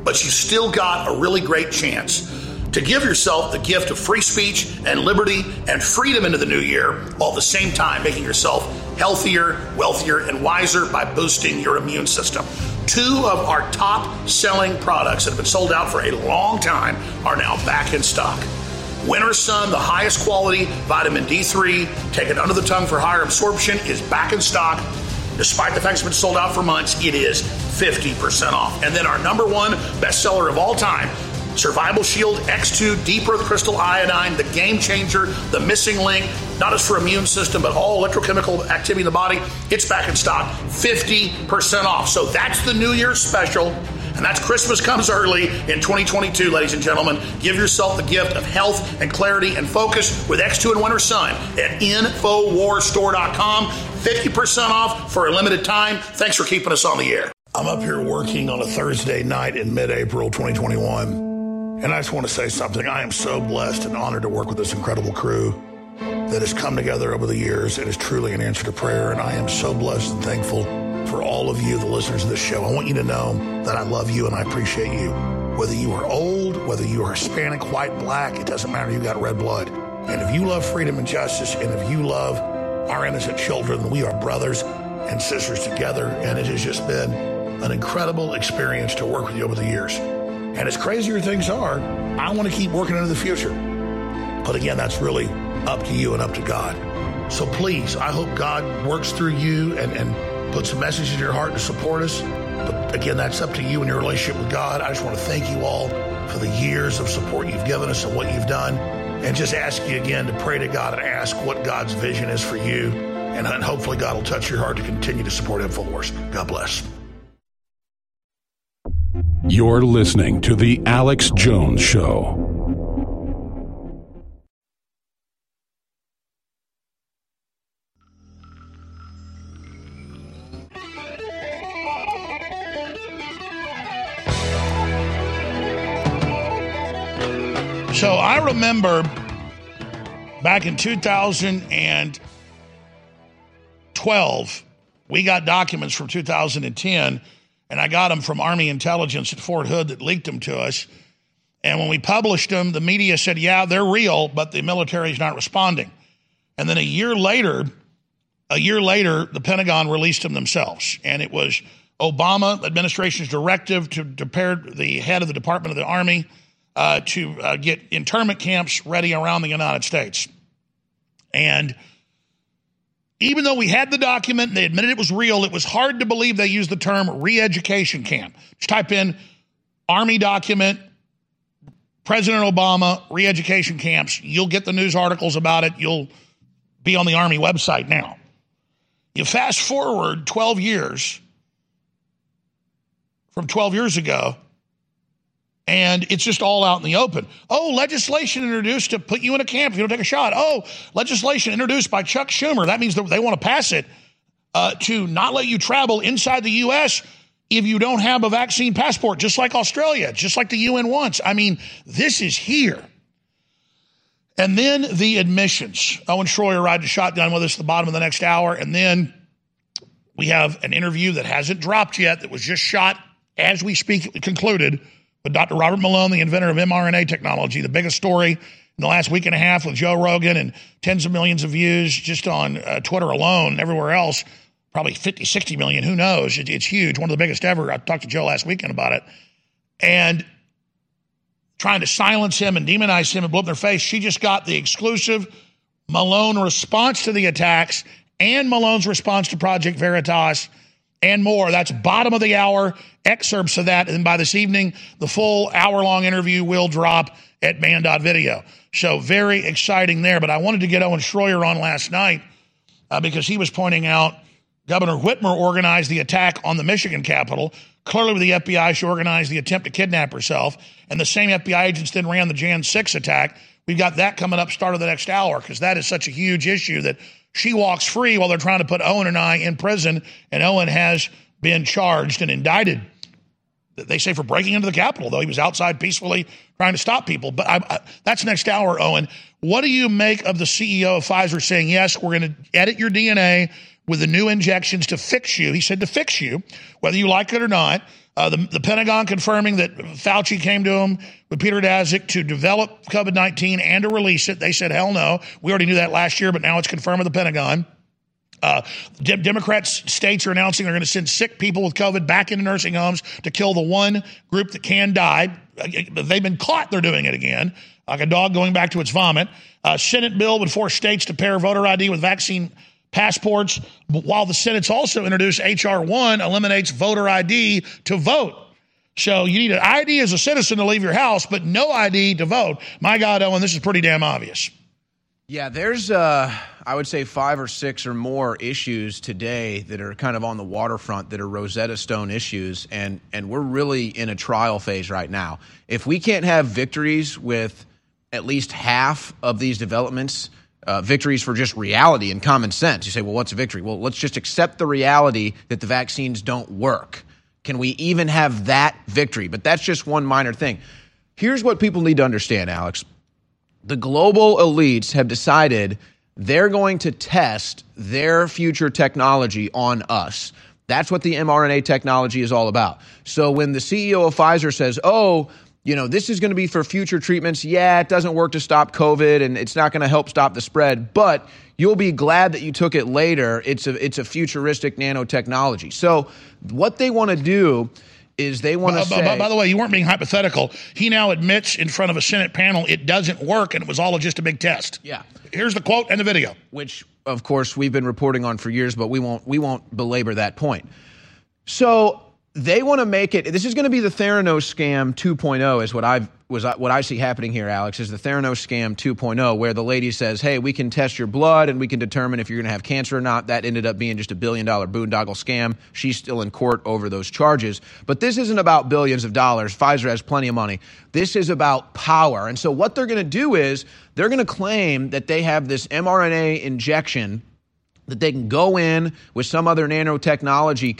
but you still got a really great chance to give yourself the gift of free speech and liberty and freedom into the new year, while at the same time making yourself healthier, wealthier, and wiser by boosting your immune system. Two of our top-selling products that have been sold out for a long time are now back in stock. Winter Sun, the highest quality vitamin D3, taken under the tongue for higher absorption, is back in stock. Despite the fact it's been sold out for months, it is 50% off. And then our number one bestseller of all time, Survival Shield X2 Deep Earth Crystal Iodine, the game changer, the missing link, not just for immune system, but all electrochemical activity in the body. It's back in stock, 50% off. So that's the New Year's special, and that's Christmas comes early in 2022, ladies and gentlemen. Give yourself the gift of health and clarity and focus with X2 and Winter Sun at InfoWarsStore.com. 50% off for a limited time. Thanks for keeping us on the air. I'm up here working on a Thursday night in mid-April 2021, and I just want to say something. I am so blessed and honored to work with this incredible crew that has come together over the years. It is truly an answer to prayer, and I am so blessed and thankful for all of you, the listeners of this show. I want you to know that I love you and I appreciate you. Whether you are old, whether you are Hispanic, white, black, it doesn't matter. You got red blood. And if you love freedom and justice, and if you love our innocent children, we are brothers and sisters together, and it has just been an incredible experience to work with you over the years. And as crazier things are, I want to keep working into the future. But again, that's really up to you and up to God. So please, I hope God works through you and puts a message in your heart to support us. But again, that's up to you and your relationship with God. I just want to thank you all for the years of support you've given us and what you've done. And just ask you again to pray to God and ask what God's vision is for you. And hopefully God will touch your heart to continue to support InfoWars. God bless. You're listening to The Alex Jones Show. So I remember back in 2012, we got documents from 2010, and I got them from Army Intelligence at Fort Hood that leaked them to us. And when we published them, the media said, yeah, they're real, but the military's not responding. And then a year later, the Pentagon released them themselves. And it was Obama administration's directive to prepare the head of the Department of the Army to get internment camps ready around the United States. And even though we had the document and they admitted it was real, it was hard to believe they used the term re-education camp. Just type in Army document, President Obama, re-education camps. You'll get the news articles about it. You'll be on the Army website now. You fast forward 12 years from 12 years ago, and it's just all out in the open. Oh, legislation introduced to put you in a camp if you don't take a shot. Oh, legislation introduced by Chuck Schumer. That means they want to pass it to not let you travel inside the U.S. if you don't have a vaccine passport, just like Australia, just like the U.N. wants. I mean, this is here. And then the admissions. Owen Shroyer rides a shotgun with us at the bottom of the next hour. And then we have an interview that hasn't dropped yet, that was just shot as we speak, it concluded, with Dr. Robert Malone, the inventor of mRNA technology, the biggest story in the last week and a half with Joe Rogan, and tens of millions of views just on Twitter alone, everywhere else, probably 50, 60 million, who knows? It's huge, one of the biggest ever. I talked to Joe last weekend about it. And trying to silence him and demonize him and blow up their face, she just got the exclusive Malone response to the attacks and Malone's response to Project Veritas and more. That's bottom of the hour, excerpts of that. And by this evening, the full hour-long interview will drop at band.video. So very exciting there. But I wanted to get Owen Shroyer on last night because he was pointing out Governor Whitmer organized the attack on the Michigan Capitol. Clearly with the FBI, she organized the attempt to kidnap herself. And the same FBI agents then ran the Jan 6 attack. We've got that coming up, start of the next hour, because that is such a huge issue that she walks free while they're trying to put Owen and I in prison, and Owen has been charged and indicted, they say, for breaking into the Capitol, though he was outside peacefully trying to stop people. But that's next hour, Owen. What do you make of the CEO of Pfizer saying, yes, we're going to edit your DNA with the new injections to fix you? He said to fix you, whether you like it or not. The Pentagon confirming that Fauci came to him with Peter Daszak to develop COVID-19 and to release it. They said, hell no. We already knew that last year, but now it's confirmed with the Pentagon. Democrats states are announcing they're going to send sick people with COVID back into nursing homes to kill the one group that can die. They've been caught. They're doing it again, like a dog going back to its vomit. Senate bill would force states to pair voter ID with vaccine passports, while the Senate's also introduced H.R. 1, eliminates voter ID to vote. So you need an ID as a citizen to leave your house, but no ID to vote. My God, Owen, this is pretty damn obvious. Yeah, there's, I would say, 5 or 6 or more issues today that are kind of on the waterfront that are Rosetta Stone issues, and we're really in a trial phase right now. If we can't have victories with at least half of these developments, victories for just reality and common sense. You say, well, what's a victory? Well, let's just accept the reality that the vaccines don't work. Can we even have that victory? But that's just one minor thing. Here's what people need to understand, Alex. The global elites have decided they're going to test their future technology on us. That's what the mRNA technology is all about. So when the CEO of Pfizer says, oh, you know, this is going to be for future treatments. Yeah, it doesn't work to stop COVID, and it's not going to help stop the spread, but you'll be glad that you took it later. It's a futuristic nanotechnology. So what they want to do is they want to say— By the way, you weren't being hypothetical. He now admits in front of a Senate panel it doesn't work, and it was all just a big test. Yeah. Here's the quote and the video. Which, of course, we've been reporting on for years, but we won't belabor that point. So— They want to make it. This is going to be the Theranos scam 2.0 is what I see happening here, Alex, is the Theranos scam 2.0, where the lady says, hey, we can test your blood and we can determine if you're going to have cancer or not. That ended up being just $1 billion boondoggle scam. She's still in court over those charges. But this isn't about billions of dollars. Pfizer has plenty of money. This is about power. And so what they're going to do is they're going to claim that they have this mRNA injection that they can go in with some other nanotechnology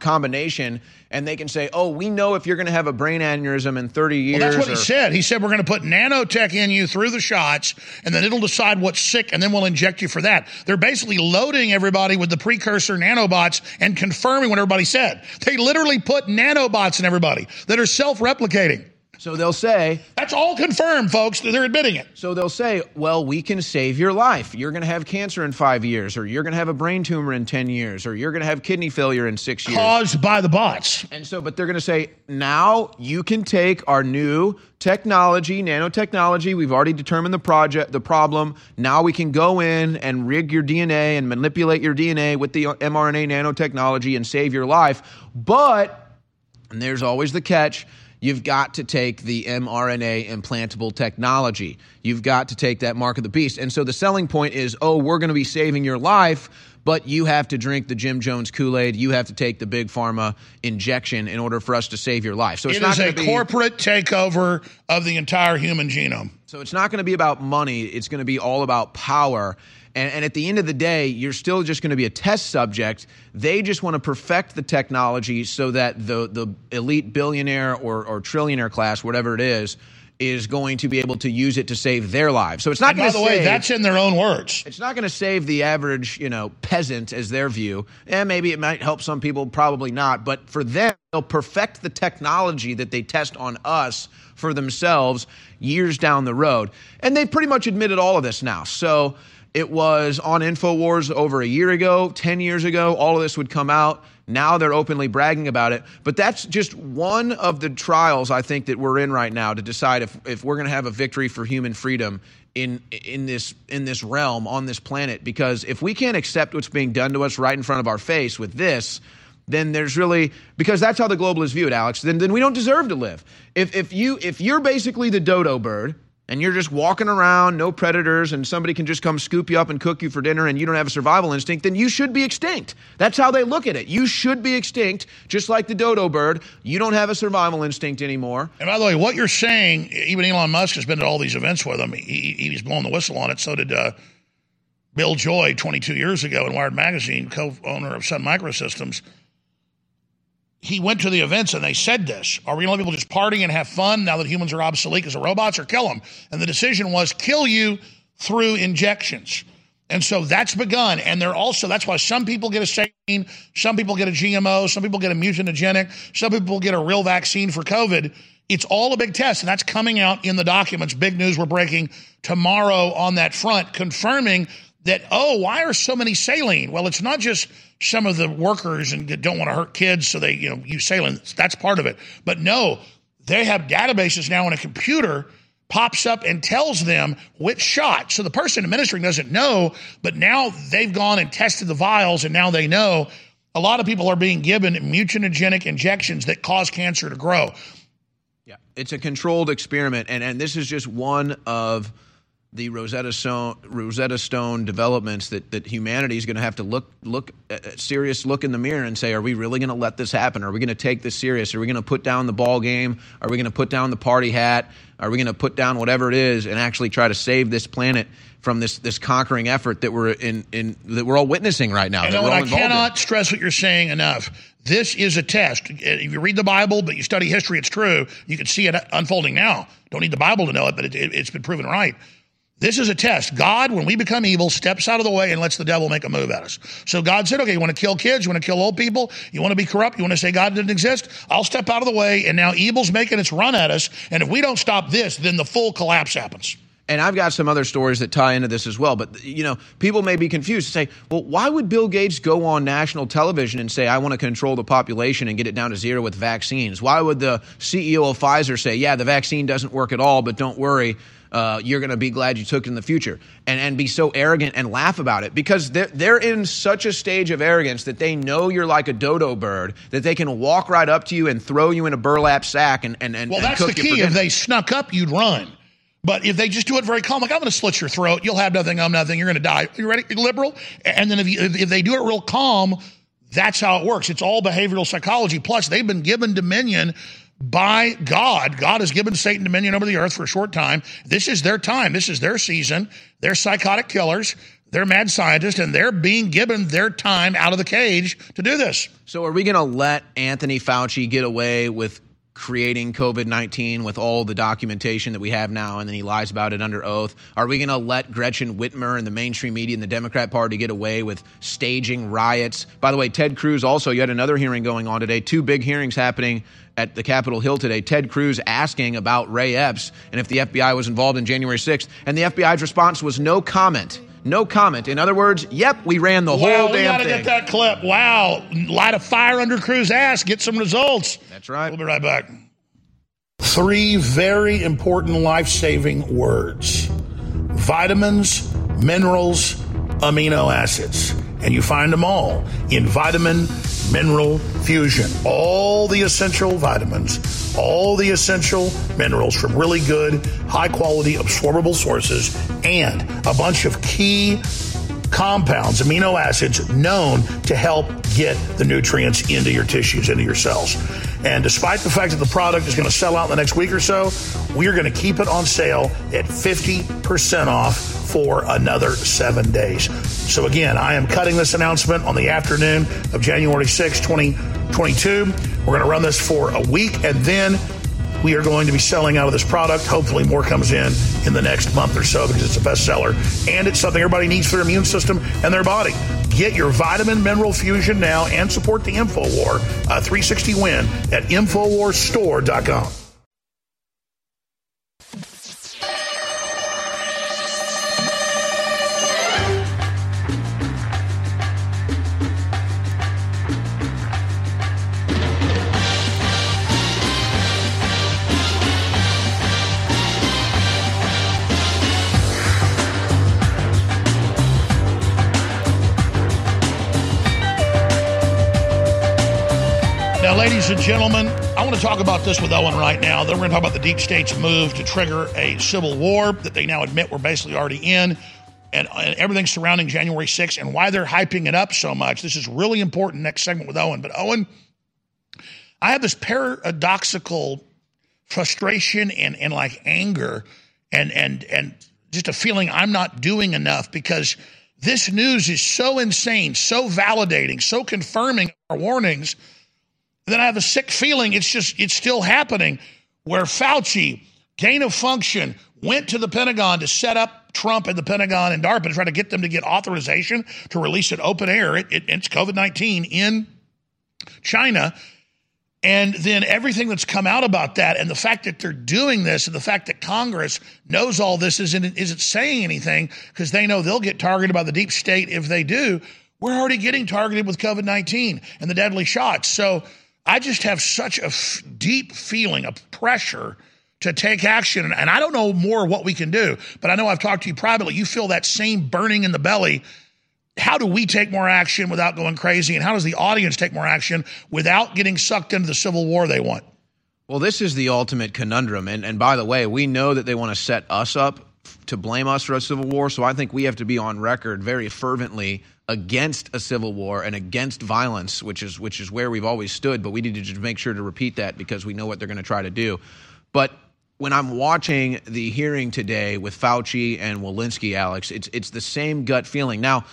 combination, and they can say, oh, we know if you're going to have a brain aneurysm in 30 years. Well, that's what he said. He said, we're going to put nanotech in you through the shots, and then it'll decide what's sick, and then we'll inject you for that. They're basically loading everybody with the precursor nanobots and confirming what everybody said. They literally put nanobots in everybody that are self-replicating. So they'll say... That's all confirmed, folks. They're admitting it. So they'll say, well, we can save your life. You're going to have cancer in 5 years, or you're going to have a brain tumor in 10 years, or you're going to have kidney failure in 6 years. Caused by the bots. And so, but they're going to say, now you can take our new technology, nanotechnology. We've already determined the problem. Now we can go in and rig your DNA and manipulate your DNA with the mRNA nanotechnology and save your life. But, and there's always the catch... You've got to take the mRNA implantable technology. You've got to take that mark of the beast. And so the selling point is, oh, we're going to be saving your life, but you have to drink the Jim Jones Kool-Aid. You have to take the big pharma injection in order for us to save your life. So it's not going to be... It is a corporate takeover of the entire human genome. So it's not going to be about money. It's going to be all about power. And at the end of the day, you're still just going to be a test subject. They just want to perfect the technology so that the elite billionaire or trillionaire class, whatever it is going to be able to use it to save their lives. So it's not going to save... By the way, that's in their own words. It's not going to save the average, peasant as their view. And maybe it might help some people, probably not. But for them, they'll perfect the technology that they test on us for themselves years down the road. And they've pretty much admitted all of this now. So... It was on InfoWars over a year ago, 10 years ago. All of this would come out. Now they're openly bragging about it. But that's just one of the trials, I think, that we're in right now to decide if we're going to have a victory for human freedom in this realm, on this planet. Because if we can't accept what's being done to us right in front of our face with this, then there's really, because that's how the globalists view it, Alex, then we don't deserve to live. If you're basically the dodo bird, and you're just walking around, no predators, and somebody can just come scoop you up and cook you for dinner and you don't have a survival instinct, then you should be extinct. That's how they look at it. You should be extinct, just like the dodo bird. You don't have a survival instinct anymore. And by the way, what you're saying, even Elon Musk has been to all these events with him. He's blowing the whistle on it. So did Bill Joy 22 years ago in Wired Magazine, co-owner of Sun Microsystems. He went to the events and they said this. Are we going to let people just party and have fun now that humans are obsolete because of robots, or kill them? And the decision was kill you through injections. And so that's begun. And they're also, that's why some people get a vaccine, some people get a GMO, some people get a mutagenic, some people get a real vaccine for COVID. It's all a big test. And that's coming out in the documents. Big news we're breaking tomorrow on that front, confirming that, oh, why are so many saline? Well, it's not just some of the workers and don't want to hurt kids, so they use saline. That's part of it. But no, they have databases now, and a computer pops up and tells them which shot. So the person administering doesn't know, but now they've gone and tested the vials, and now they know. A lot of people are being given mutagenic injections that cause cancer to grow. Yeah, it's a controlled experiment, and this is just one of the Rosetta Stone developments that humanity is going to have to look in the mirror and say, are we really going to let this happen? Are we going to take this serious? Are we going to put down the ball game? Are we going to put down the party hat? Are we going to put down whatever it is and actually try to save this planet from this conquering effort that we're in that we're all witnessing right now? I cannot stress what you're saying enough. This is a test. If you read the Bible, but you study history, it's true. You can see it unfolding now. Don't need the Bible to know it, but it's been proven right. This is a test. God, when we become evil, steps out of the way and lets the devil make a move at us. So God said, okay, you want to kill kids? You want to kill old people? You want to be corrupt? You want to say God didn't exist? I'll step out of the way, and now evil's making its run at us. And if we don't stop this, then the full collapse happens. And I've got some other stories that tie into this as well. But, people may be confused and say, well, why would Bill Gates go on national television and say, I want to control the population and get it down to zero with vaccines? Why would the CEO of Pfizer say, yeah, the vaccine doesn't work at all, but don't worry. you're going to be glad you took in the future, and be so arrogant and laugh about it, because they're in such a stage of arrogance that they know you're like a dodo bird, that they can walk right up to you and throw you in a burlap sack and well, that's the key. If they snuck up, you'd run. But if they just do it very calm, like, I'm going to slit your throat. You'll have nothing. I'm nothing. You're going to die. You ready? You're liberal. And then if they do it real calm, that's how it works. It's all behavioral psychology. Plus, they've been given dominion by God. God has given Satan dominion over the earth for a short time. This is their time. This is their season. They're psychotic killers. They're mad scientists, and they're being given their time out of the cage to do this. So are we going to let Anthony Fauci get away with creating COVID-19 with all the documentation that we have now, and then he lies about it under oath? Are we going to let Gretchen Whitmer and the mainstream media and the Democrat Party get away with staging riots? By the way, Ted Cruz also, you had another hearing going on today, two big hearings happening at the Capitol Hill today. Ted Cruz asking about Ray Epps and if the FBI was involved in January 6th, and the FBI's response was no comment. No comment. In other words, yep, we ran the whole damn thing. Wow, we got to get that clip. Wow. Light a fire under Cruz's ass. Get some results. That's right. We'll be right back. Three very important life-saving words. Vitamins, minerals, amino acids. And you find them all in Vitamin Mineral Fusion. All the essential vitamins, all the essential minerals from really good, high-quality, absorbable sources, and a bunch of key compounds, amino acids, known to help get the nutrients into your tissues, into your cells. And despite the fact that the product is going to sell out in the next week or so, we are going to keep it on sale at 50% off for another 7 days. So again, I am cutting this announcement on the afternoon of January 6, 2022. We're going to run this for a week, and then we are going to be selling out of this product. Hopefully more comes in the next month or so, because it's a bestseller and it's something everybody needs for their immune system and their body. Get your Vitamin Mineral Fusion now and support the InfoWar 360 win at InfoWarStore.com. Ladies and gentlemen, I want to talk about this with Owen right now. Then we're going to talk about the deep state's move to trigger a civil war that they now admit we're basically already in, and everything surrounding January 6th and why they're hyping it up so much. This is really important next segment with Owen. But Owen, I have this paradoxical frustration and like anger and just a feeling I'm not doing enough, because this news is so insane, so validating, so confirming our warnings. Then I have a sick feeling it's still happening, where Fauci, gain of function, went to the Pentagon to set up Trump and the Pentagon and DARPA to try to get them to get authorization to release it open air. It's COVID-19 in China. And then everything that's come out about that, and the fact that they're doing this, and the fact that Congress knows all this isn't saying anything, because they know they'll get targeted by the deep state if they do. We're already getting targeted with COVID-19 and the deadly shots. So I just have such a deep feeling of pressure to take action, and I don't know more what we can do, but I know I've talked to you privately. You feel that same burning in the belly. How do we take more action without going crazy, and how does the audience take more action without getting sucked into the civil war they want? Well, this is the ultimate conundrum, and by the way, we know that they want to set us up to blame us for a civil war, so I think we have to be on record very fervently against a civil war and against violence, which is where we've always stood, but we need to just make sure to repeat that, because we know what they're going to try to do. But when I'm watching the hearing today with Fauci and Walensky, Alex, it's the same gut feeling. Now,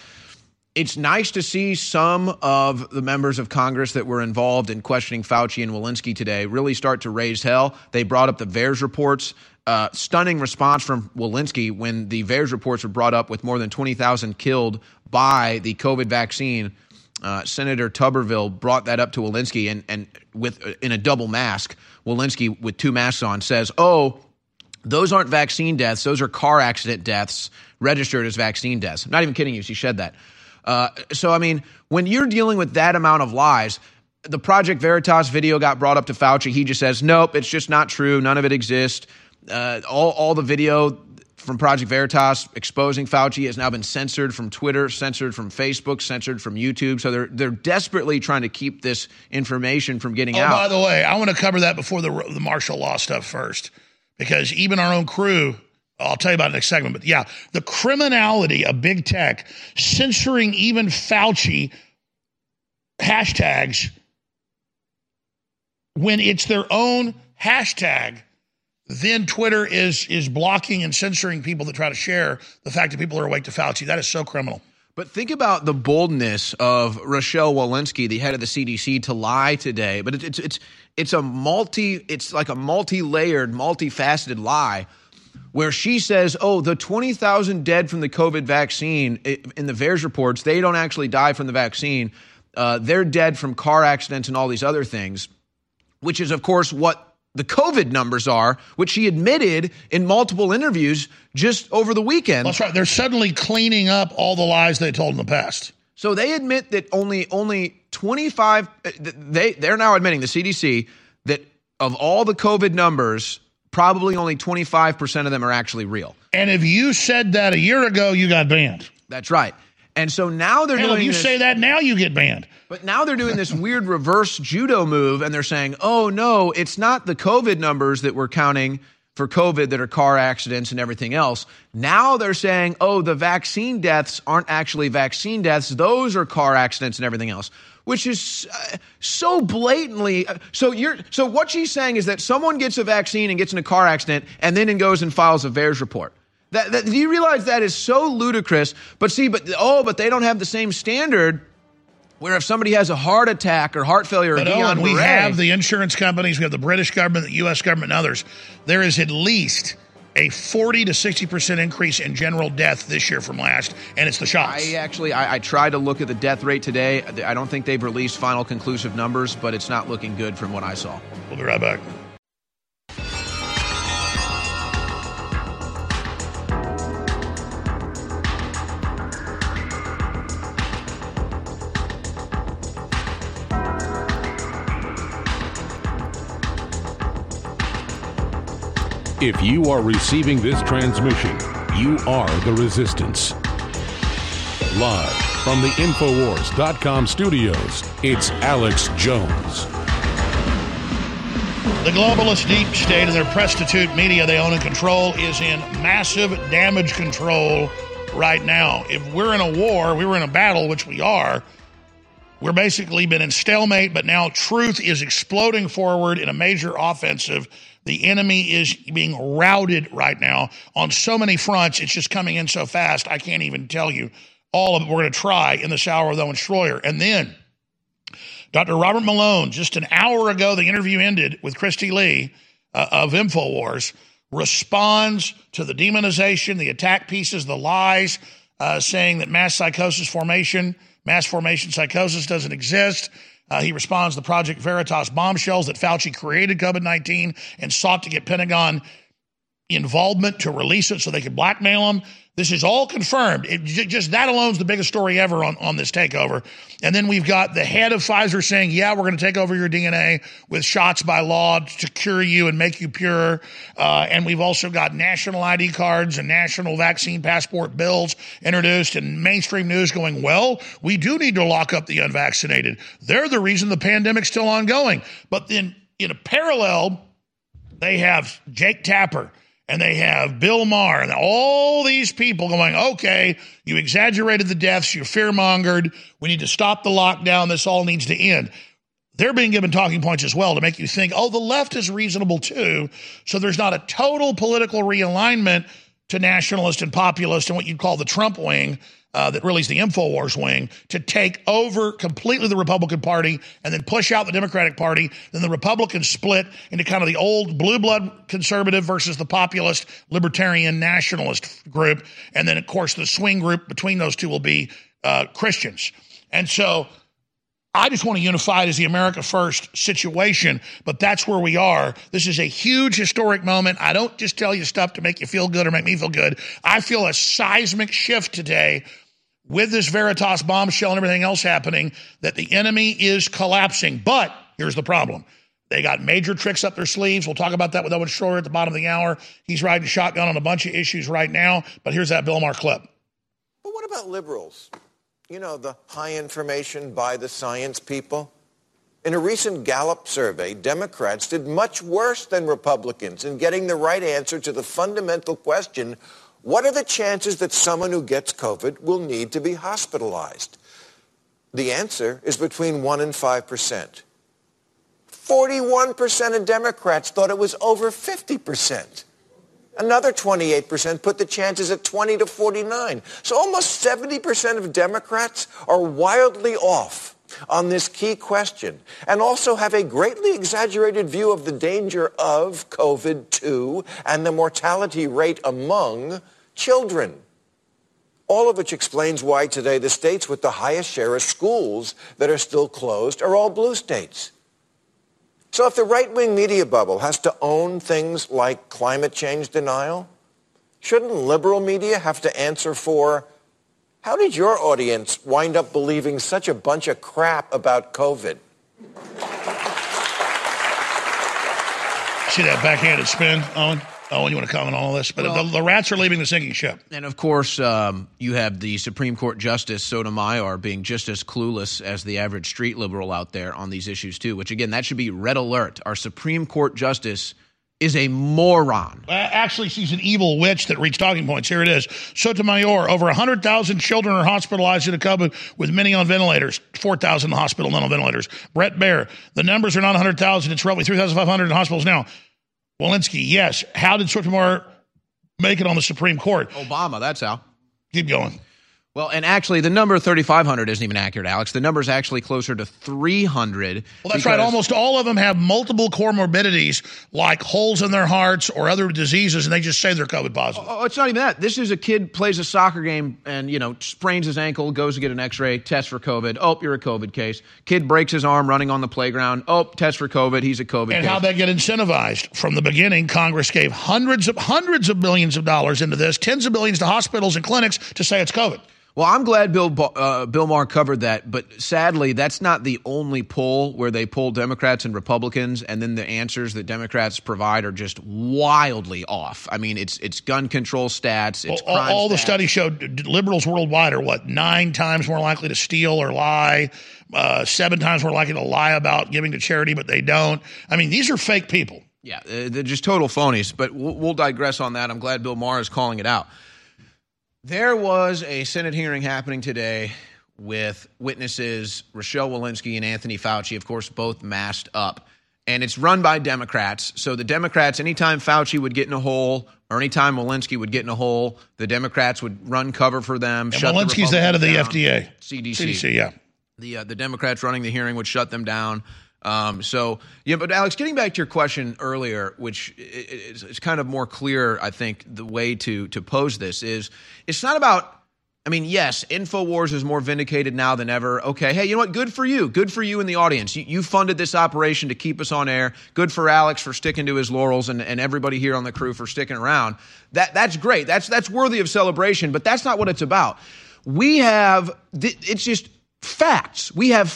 it's nice to see some of the members of Congress that were involved in questioning Fauci and Walensky today really start to raise hell. They brought up the VAERS reports. Stunning response from Walensky when the VAERS reports were brought up, with more than 20,000 killed by the COVID vaccine. Senator Tuberville brought that up to Walensky, and in a double mask, Walensky with two masks on says, oh, those aren't vaccine deaths. Those are car accident deaths registered as vaccine deaths. I'm not even kidding you. She said that. So, I mean, when you're dealing with that amount of lies, the Project Veritas video got brought up to Fauci. He just says, nope, it's just not true. None of it exists. All the video from Project Veritas exposing Fauci has now been censored from Twitter, censored from Facebook, censored from YouTube. So they're desperately trying to keep this information from getting out. By the way, I want to cover that before the martial law stuff first, because even our own crew, I'll tell you about it in the next segment, but yeah, the criminality of big tech censoring even Fauci hashtags when it's their own hashtag. Then Twitter is blocking and censoring people that try to share the fact that people are awake to Fauci. That is so criminal. But think about the boldness of Rochelle Walensky, the head of the CDC, to lie today. But it's like a multi-layered, multifaceted lie, where she says, oh, the 20,000 dead from the COVID vaccine, in the VAERS reports, they don't actually die from the vaccine. They're dead from car accidents and all these other things, which is, of course, what the COVID numbers are, which she admitted in multiple interviews just over the weekend. That's right. They're suddenly cleaning up all the lies they told in the past. So they admit that only 25, they're now admitting, the CDC, that of all the COVID numbers, probably only 25% of them are actually real. And if you said that a year ago, you got banned. That's right. And so now they're doing this. If you say that now, you get banned. But now they're doing this weird reverse judo move, and they're saying, oh, no, it's not the COVID numbers that we're counting for COVID that are car accidents and everything else. Now they're saying, oh, the vaccine deaths aren't actually vaccine deaths. Those are car accidents and everything else, which is so blatantly. So what she's saying is that someone gets a vaccine and gets in a car accident and then goes and files a VAERS report. Do you realize that is so ludicrous? But they don't have the same standard where if somebody has a heart attack or heart failure, we have the insurance companies, we have the British government, the U.S. government, and others. There is at least a 40 to 60% increase in general death this year from last, and it's the shots. I tried to look at the death rate today. I don't think they've released final conclusive numbers, but it's not looking good from what I saw. We'll be right back. If you are receiving this transmission, you are the resistance. Live from the Infowars.com studios, it's Alex Jones. The globalist deep state and their prostitute media they own and control is in massive damage control right now. If we're in a war, we were in a battle, which we are, we're basically been in stalemate, but now truth is exploding forward in a major offensive. The enemy is being routed right now on so many fronts. It's just coming in so fast, I can't even tell you all of it. We're going to try in this hour with Owen Shroyer. And then Dr. Robert Malone, just an hour ago, the interview ended with Christy Lee of InfoWars, responds to the demonization, the attack pieces, the lies, saying that mass formation psychosis doesn't exist. He responds to the Project Veritas bombshells that Fauci created COVID-19 and sought to get Pentagon involvement to release it so they could blackmail him. This is all confirmed. Just that alone is the biggest story ever on this takeover. And then we've got the head of Pfizer saying, yeah, we're going to take over your DNA with shots by law to cure you and make you pure. And we've also got national ID cards and national vaccine passport bills introduced, and mainstream news going, well, we do need to lock up the unvaccinated. They're the reason the pandemic's still ongoing. But then in a parallel, they have Jake Tapper, and they have Bill Maher and all these people going, okay, you exaggerated the deaths, you're fearmongered, we need to stop the lockdown, this all needs to end. They're being given talking points as well to make you think, oh, the left is reasonable too, so there's not a total political realignment to nationalist and populist and what you'd call the Trump wing, that really is the InfoWars wing, to take over completely the Republican Party and then push out the Democratic Party. Then the Republicans split into kind of the old blue blood conservative versus the populist libertarian nationalist group. And then, of course, the swing group between those two will be Christians. And so I just want to unify it as the America First situation, but that's where we are. This is a huge historic moment. I don't just tell you stuff to make you feel good or make me feel good. I feel a seismic shift today with this Veritas bombshell and everything else happening, that the enemy is collapsing. But here's the problem. They got major tricks up their sleeves. We'll talk about that with Owen Shroyer at the bottom of the hour. He's riding shotgun on a bunch of issues right now. But here's that Bill Maher clip. But what about liberals? You know, the high information by the science people. In a recent Gallup survey, Democrats did much worse than Republicans in getting the right answer to the fundamental question, what are the chances that someone who gets COVID will need to be hospitalized? The answer is between 1 and 5%. 41% of Democrats thought it was over 50%. Another 28% put the chances at 20 to 49. So almost 70% of Democrats are wildly off on this key question, and also have a greatly exaggerated view of the danger of COVID-2 and the mortality rate among children. All of which explains why today the states with the highest share of schools that are still closed are all blue states. So if the right-wing media bubble has to own things like climate change denial, shouldn't liberal media have to answer for, how did your audience wind up believing such a bunch of crap about COVID? See that backhanded spin, Owen? Owen, you want to comment on all this? But well, the rats are leaving the sinking ship. And, of course, you have the Supreme Court Justice Sotomayor being just as clueless as the average street liberal out there on these issues, too, which, again, that should be red alert. Our Supreme Court Justice is a moron. Actually, she's an evil witch that reads talking points. Here it is. Sotomayor, over 100,000 children are hospitalized due to COVID, with many on ventilators, 4,000 in the hospital, none on ventilators. Brett Baer, the numbers are not 100,000. It's roughly 3,500 in hospitals now. Walensky, yes. How did Sotomayor make it on the Supreme Court? Obama, that's how. Keep going. Well, and actually, the number 3,500 isn't even accurate, Alex. The number is actually closer to 300. Well, that's right. Almost all of them have multiple comorbidities, like holes in their hearts or other diseases, and they just say they're COVID positive. Oh, it's not even that. This is a kid plays a soccer game and, you know, sprains his ankle, goes to get an X-ray, tests for COVID. Oh, you're a COVID case. Kid breaks his arm running on the playground. Oh, tests for COVID. He's a COVID case. And how they get incentivized. From the beginning, Congress gave hundreds of billions of dollars into this, tens of billions to hospitals and clinics to say it's COVID. Well, I'm glad Bill Maher covered that, but sadly, that's not the only poll where they poll Democrats and Republicans, and then the answers that Democrats provide are just wildly off. I mean, it's gun control stats, it's crime all stats. The studies showed liberals worldwide are, what, 9 times more likely to steal or lie, 7 times more likely to lie about giving to charity, but they don't. I mean, these are fake people. Yeah, they're just total phonies, but we'll digress on that. I'm glad Bill Maher is calling it out. There was a Senate hearing happening today with witnesses Rochelle Walensky and Anthony Fauci, of course, both masked up. And it's run by Democrats. So the Democrats, anytime Fauci would get in a hole or anytime Walensky would get in a hole, the Democrats would run cover for them. And shut Walensky's the head of the FDA. CDC, yeah. The Democrats running the hearing would shut them down. Yeah, but Alex, getting back to your question earlier, which is kind of more clear, I think, the way to pose this is, it's not about, I mean, yes, InfoWars is more vindicated now than ever. Okay, hey, you know what? Good for you. Good for you in the audience. You funded this operation to keep us on air. Good for Alex for sticking to his laurels and everybody here on the crew for sticking around. That's great. That's worthy of celebration, but that's not what it's about. We have, it's just facts. We have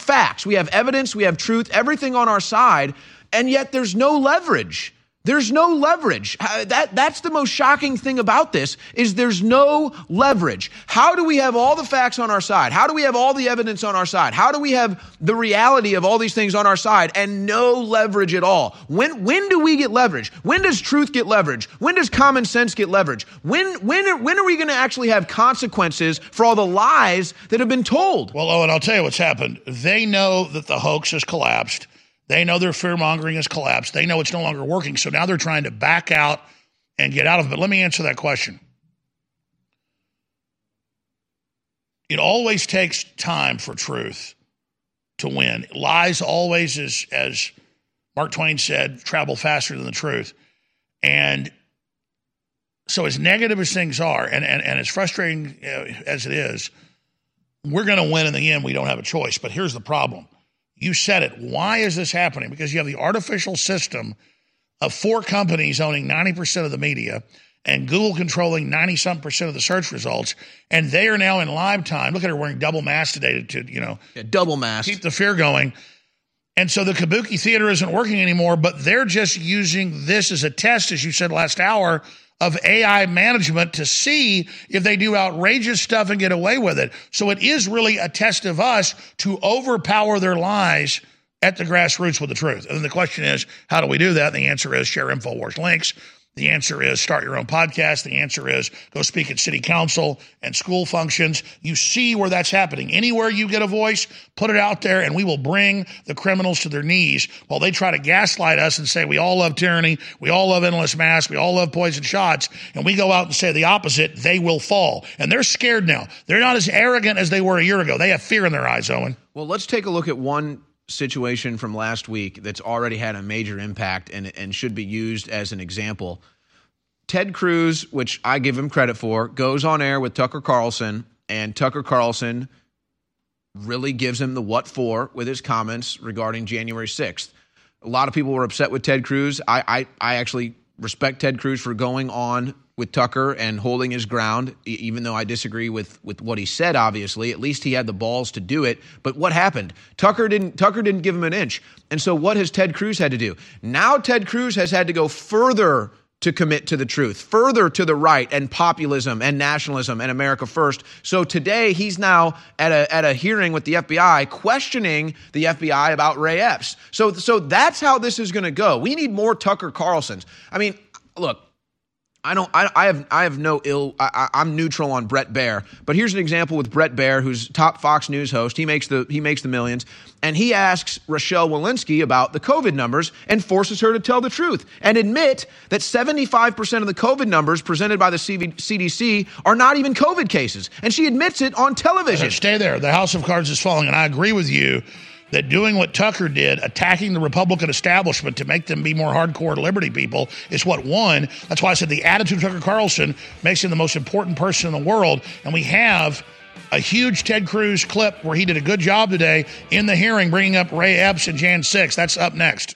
evidence. We have truth. Everything on our side. And yet there's no leverage. There's no leverage. That's the most shocking thing about this is there's no leverage. How do we have all the facts on our side? How do we have all the evidence on our side? How do we have the reality of all these things on our side and no leverage at all? When do we get leverage? When does truth get leverage? When does common sense get leverage? When are we going to actually have consequences for all the lies that have been told? Well, Owen, I'll tell you what's happened. They know that the hoax has collapsed. They know their fear-mongering has collapsed. They know it's no longer working, so now they're trying to back out and get out of it. But let me answer that question. It always takes time for truth to win. Lies always, as Mark Twain said, travel faster than the truth. And so as negative as things are, and as frustrating as it is, we're going to win in the end. We don't have a choice. But here's the problem. You said it. Why is this happening? Because you have the artificial system of 4 companies owning 90% of the media and Google controlling 90-something% of the search results, and they are now in live time. Look at her wearing double masks today to double mask. Keep the fear going. And so the Kabuki Theater isn't working anymore, but they're just using this as a test, as you said last hour, of AI management to see if they do outrageous stuff and get away with it. So it is really a test of us to overpower their lies at the grassroots with the truth. And then the question is, how do we do that? And the answer is share InfoWars links. The answer is start your own podcast. The answer is go speak at city council and school functions. You see where that's happening. Anywhere you get a voice, put it out there, and we will bring the criminals to their knees while they try to gaslight us and say we all love tyranny, we all love endless masks, we all love poison shots, and we go out and say the opposite, they will fall. And they're scared now. They're not as arrogant as they were a year ago. They have fear in their eyes, Owen. Well, let's take a look at one situation from last week that's already had a major impact and should be used as an example. Ted Cruz, which I give him credit for, goes on air with Tucker Carlson, and Tucker Carlson really gives him the what for with his comments regarding January 6th. A lot of people were upset with Ted Cruz. I actually respect Ted Cruz for going on with Tucker and holding his ground, even though I disagree with what he said, obviously. At least he had the balls to do it. But what happened? Tucker didn't give him an inch. And so what has Ted Cruz had to do? Now Ted Cruz has had to go further to commit to the truth, further to the right and populism and nationalism and America first. So today he's now at a hearing with the FBI questioning the FBI about Ray Epps. So that's how this is going to go. We need more Tucker Carlsons. I mean, look, I'm neutral on Brett Baer, but here's an example with Brett Baer, who's top Fox News host. He makes the millions, and he asks Rochelle Walensky about the COVID numbers and forces her to tell the truth and admit that 75% of the COVID numbers presented by the CDC are not even COVID cases, and she admits it on television. Stay there. The house of cards is falling, and I agree with you that doing what Tucker did, attacking the Republican establishment to make them be more hardcore liberty people, is what won. That's why I said the attitude of Tucker Carlson makes him the most important person in the world. And we have a huge Ted Cruz clip where he did a good job today in the hearing, bringing up Ray Epps and Jan 6. That's up next.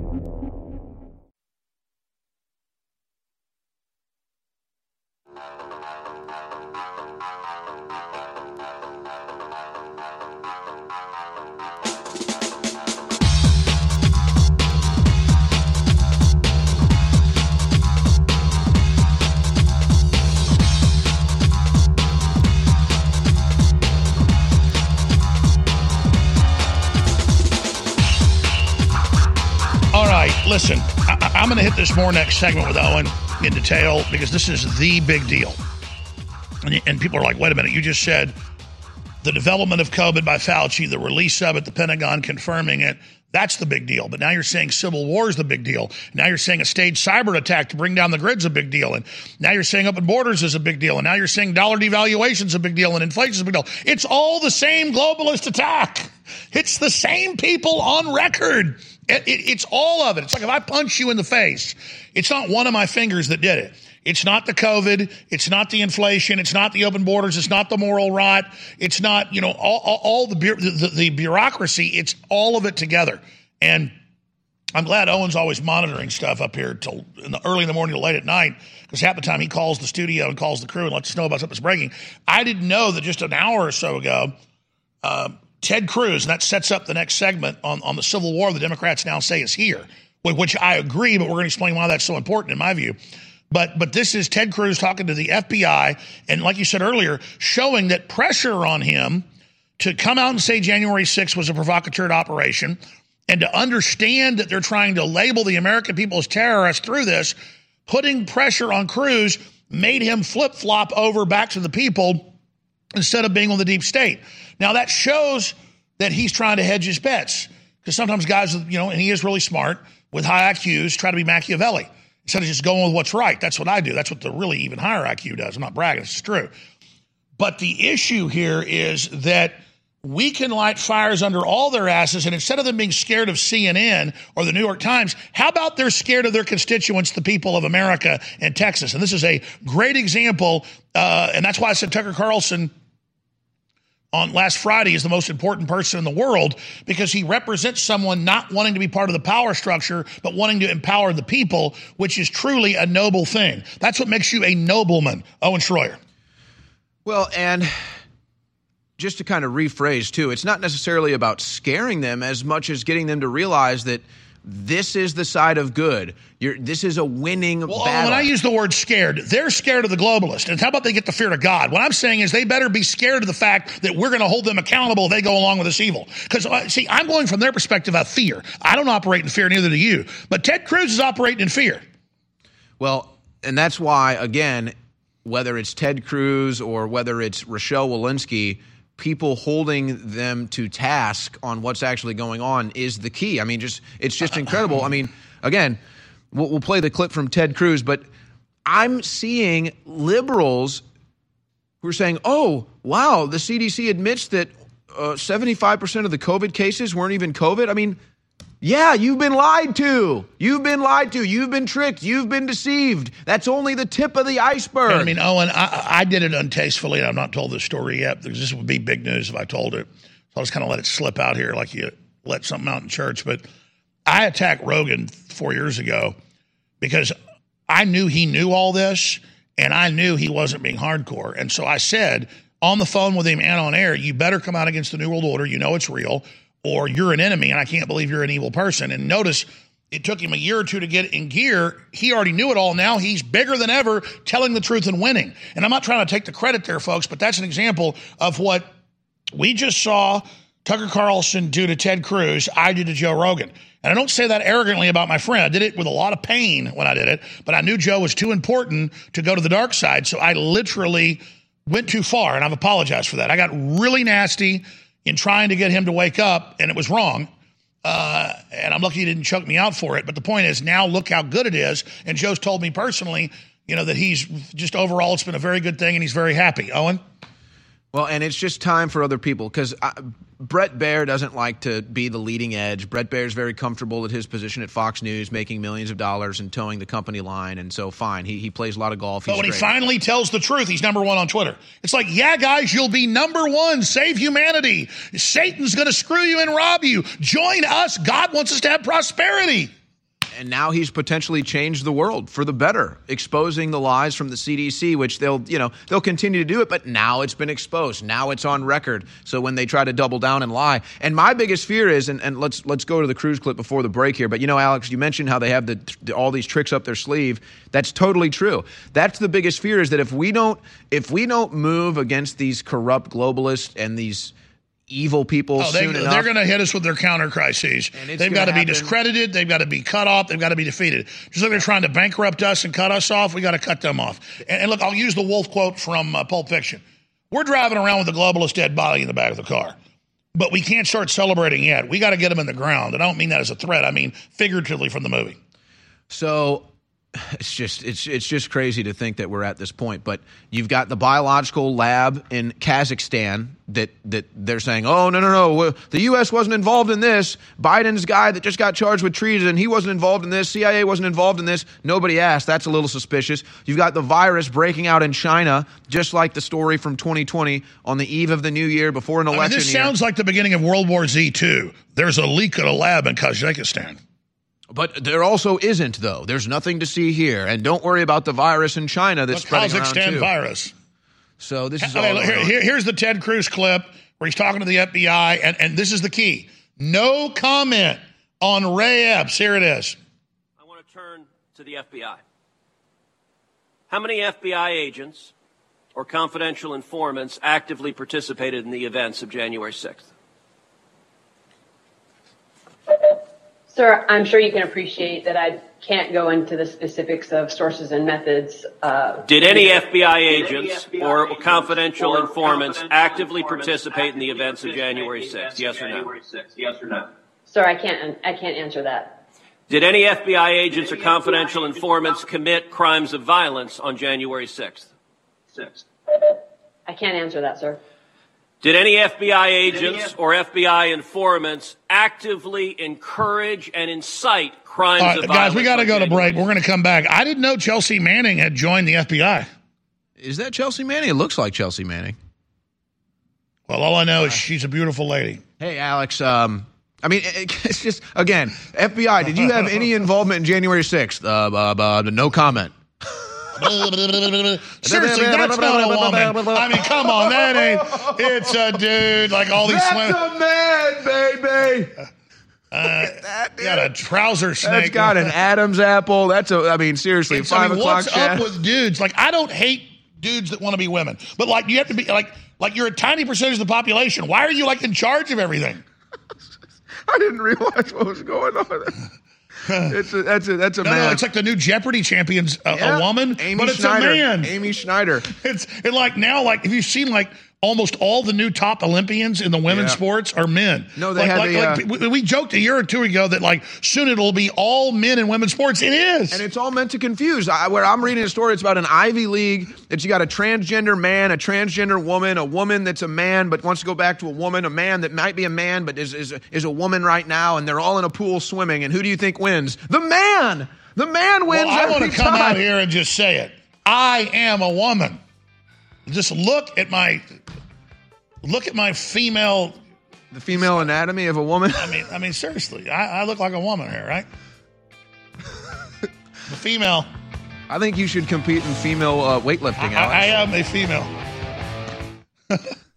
Listen, I'm going to hit this more next segment with Owen in detail because this is the big deal. And people are like, wait a minute, you just said the development of COVID by Fauci, the release of it, the Pentagon confirming it, that's the big deal. But now you're saying civil war is the big deal. Now you're saying a staged cyber attack to bring down the grid is a big deal. And now you're saying open borders is a big deal. And now you're saying dollar devaluation is a big deal and inflation is a big deal. It's all the same globalist attack. It's the same people on record. It's all of it. It's like if I punch you in the face, it's not one of my fingers that did it. It's not the COVID. It's not the inflation. It's not the open borders. It's not the moral rot. It's not, you know, all the bureaucracy. It's all of it together. And I'm glad Owen's always monitoring stuff up here till early in the morning to late at night, because half the time he calls the studio and calls the crew and lets us know about something that's breaking. I didn't know that just an hour or so ago, Ted Cruz, and that sets up the next segment on the civil war the Democrats now say is here, which I agree, but we're going to explain why that's so important in my view. But this is Ted Cruz talking to the FBI, and like you said earlier, showing that pressure on him to come out and say January 6th was a provocateur operation and to understand that they're trying to label the American people as terrorists through this, putting pressure on Cruz made him flip-flop over back to the people instead of being on the deep state. Now, that shows that he's trying to hedge his bets, because sometimes guys, you know, and he is really smart, with high IQs, try to be Machiavelli. Instead of just going with what's right. That's what I do. That's what the really even higher IQ does. I'm not bragging. It's true. But the issue here is that we can light fires under all their asses, and instead of them being scared of CNN or the New York Times, how about they're scared of their constituents, the people of America and Texas? And this is a great example, and that's why I said Tucker Carlson on last Friday is the most important person in the world, because he represents someone not wanting to be part of the power structure, but wanting to empower the people, which is truly a noble thing. That's what makes you a nobleman, Owen Shroyer. Well, and just to kind of rephrase, too, it's not necessarily about scaring them as much as getting them to realize that this is the side of good. This is a winning battle. When I use the word scared, they're scared of the globalist. And how about they get the fear of God? What I'm saying is they better be scared of the fact that we're going to hold them accountable if they go along with this evil. Because, see, I'm going from their perspective of fear. I don't operate in fear, neither do you. But Ted Cruz is operating in fear. Well, and that's why, again, whether it's Ted Cruz or whether it's Rochelle Walensky, people holding them to task on what's actually going on is the key. I mean, it's just incredible. I mean, again, we'll play the clip from Ted Cruz, but I'm seeing liberals who are saying, oh, wow, the CDC admits that 75% of the COVID cases weren't even COVID. I mean, yeah, you've been lied to. You've been lied to. You've been tricked. You've been deceived. That's only the tip of the iceberg. I mean, Owen, I did it untastefully, and I've not told this story yet, because this would be big news if I told it. So I'll just kind of let it slip out here like you let something out in church. But I attacked Rogan 4 years ago because I knew he knew all this, and I knew he wasn't being hardcore. And so I said on the phone with him and on air, you better come out against the New World Order. You know it's real. Or you're an enemy, and I can't believe you're an evil person. And notice, it took him a year or two to get in gear. He already knew it all. Now he's bigger than ever, telling the truth and winning. And I'm not trying to take the credit there, folks, but that's an example of what we just saw Tucker Carlson do to Ted Cruz, I did to Joe Rogan. And I don't say that arrogantly about my friend. I did it with a lot of pain when I did it, but I knew Joe was too important to go to the dark side, so I literally went too far, and I've apologized for that. I got really nasty in trying to get him to wake up, and it was wrong. And I'm lucky he didn't choke me out for it. But the point is, now look how good it is. And Joe's told me personally, you know, that he's just overall, it's been a very good thing, and he's very happy. Owen? Well, and it's just time for other people, because Brett Baer doesn't like to be the leading edge. Brett Baer's very comfortable at his position at Fox News, making millions of dollars and towing the company line, and so fine. He plays a lot of golf. But when he finally tells the truth, he's number one on Twitter. It's like, yeah, guys, you'll be number one. Save humanity. Satan's going to screw you and rob you. Join us. God wants us to have prosperity. And now he's potentially changed the world for the better, exposing the lies from the CDC, which they'll continue to do it. But now it's been exposed. Now it's on record. So when they try to double down and lie. And my biggest fear is, and let's go to the Cruz clip before the break here. But, you know, Alex, you mentioned how they have all these tricks up their sleeve. That's totally true. That's the biggest fear, is that if we don't move against these corrupt globalists and these evil people soon enough. They're going to hit us with their counter crises. They've got to be discredited. They've got to be cut off. They've got to be defeated. Just like they're trying to bankrupt us and cut us off, we got to cut them off. And look, I'll use the Wolf quote from Pulp Fiction. We're driving around with a globalist dead body in the back of the car. But we can't start celebrating yet. We got to get him in the ground. And I don't mean that as a threat. I mean figuratively from the movie. So it's just crazy to think that we're at this point. But you've got the biological lab in Kazakhstan that they're saying, oh, no, the U.S. wasn't involved in this. Biden's guy that just got charged with treason, he wasn't involved in this. CIA wasn't involved in this. Nobody asked. That's a little suspicious. You've got the virus breaking out in China, just like the story from 2020 on the eve of the new year before an election this year. Sounds like the beginning of World War Z, too. There's a leak at a lab in Kazakhstan. But there also isn't, though. There's nothing to see here. And don't worry about the virus in China that's spreading around, too. Kazakhstan virus. So this is all here's the Ted Cruz clip where he's talking to the FBI, and this is the key. No comment on Ray Epps. Here it is. I want to turn to the FBI. How many FBI agents or confidential informants actively participated in the events of January 6th? Sir, I'm sure you can appreciate that I can't go into the specifics of sources and methods. Did any FBI agents or confidential informants actively participate in the events of January 6th? Yes or no? Sir, I can't answer that. Did any FBI agents or confidential informants commit crimes of violence on January 6th? I can't answer that, sir. Did any FBI agents or FBI informants actively encourage and incite crimes of violence? Guys, we got to go to break. We're going to come back. I didn't know Chelsea Manning had joined the FBI. Is that Chelsea Manning? It looks like Chelsea Manning. Well, all I know is she's a beautiful lady. Hey, Alex, I mean, it's just, again, FBI, did you have any involvement in January 6th? No comment. Seriously, that's not a woman. I mean, come on, that ain't. It's a dude. Like all these. That's a man, baby. That, got a trouser snake. That's got an Adam's apple. I mean, seriously, it's, 5 o'clock. What's up with dudes? Like, I don't hate dudes that want to be women, but like, you have to be like you're a tiny percentage of the population. Why are you like in charge of everything? I didn't realize what was going on. That's a man. No, it's like the new Jeopardy champions, a woman, Amy but it's Schneider. A man. Amy Schneider. It's like now, like if you've seen like almost all the new top Olympians in the women's sports are men. No, they we joked a year or two ago that like soon it'll be all men in women's sports. It is, and it's all meant to confuse. Where I'm reading a story, it's about an Ivy League that you got a transgender man, a transgender woman, a woman that's a man but wants to go back to a woman, a man that might be a man but is a woman right now, and they're all in a pool swimming. And who do you think wins? The man. The man wins. Well, I want to come out here and just say it. I am a woman. Just look at my. Look at my female... The female anatomy of a woman? I mean, seriously. I look like a woman here, right? The female. I think you should compete in female weightlifting, Alex. I am a female.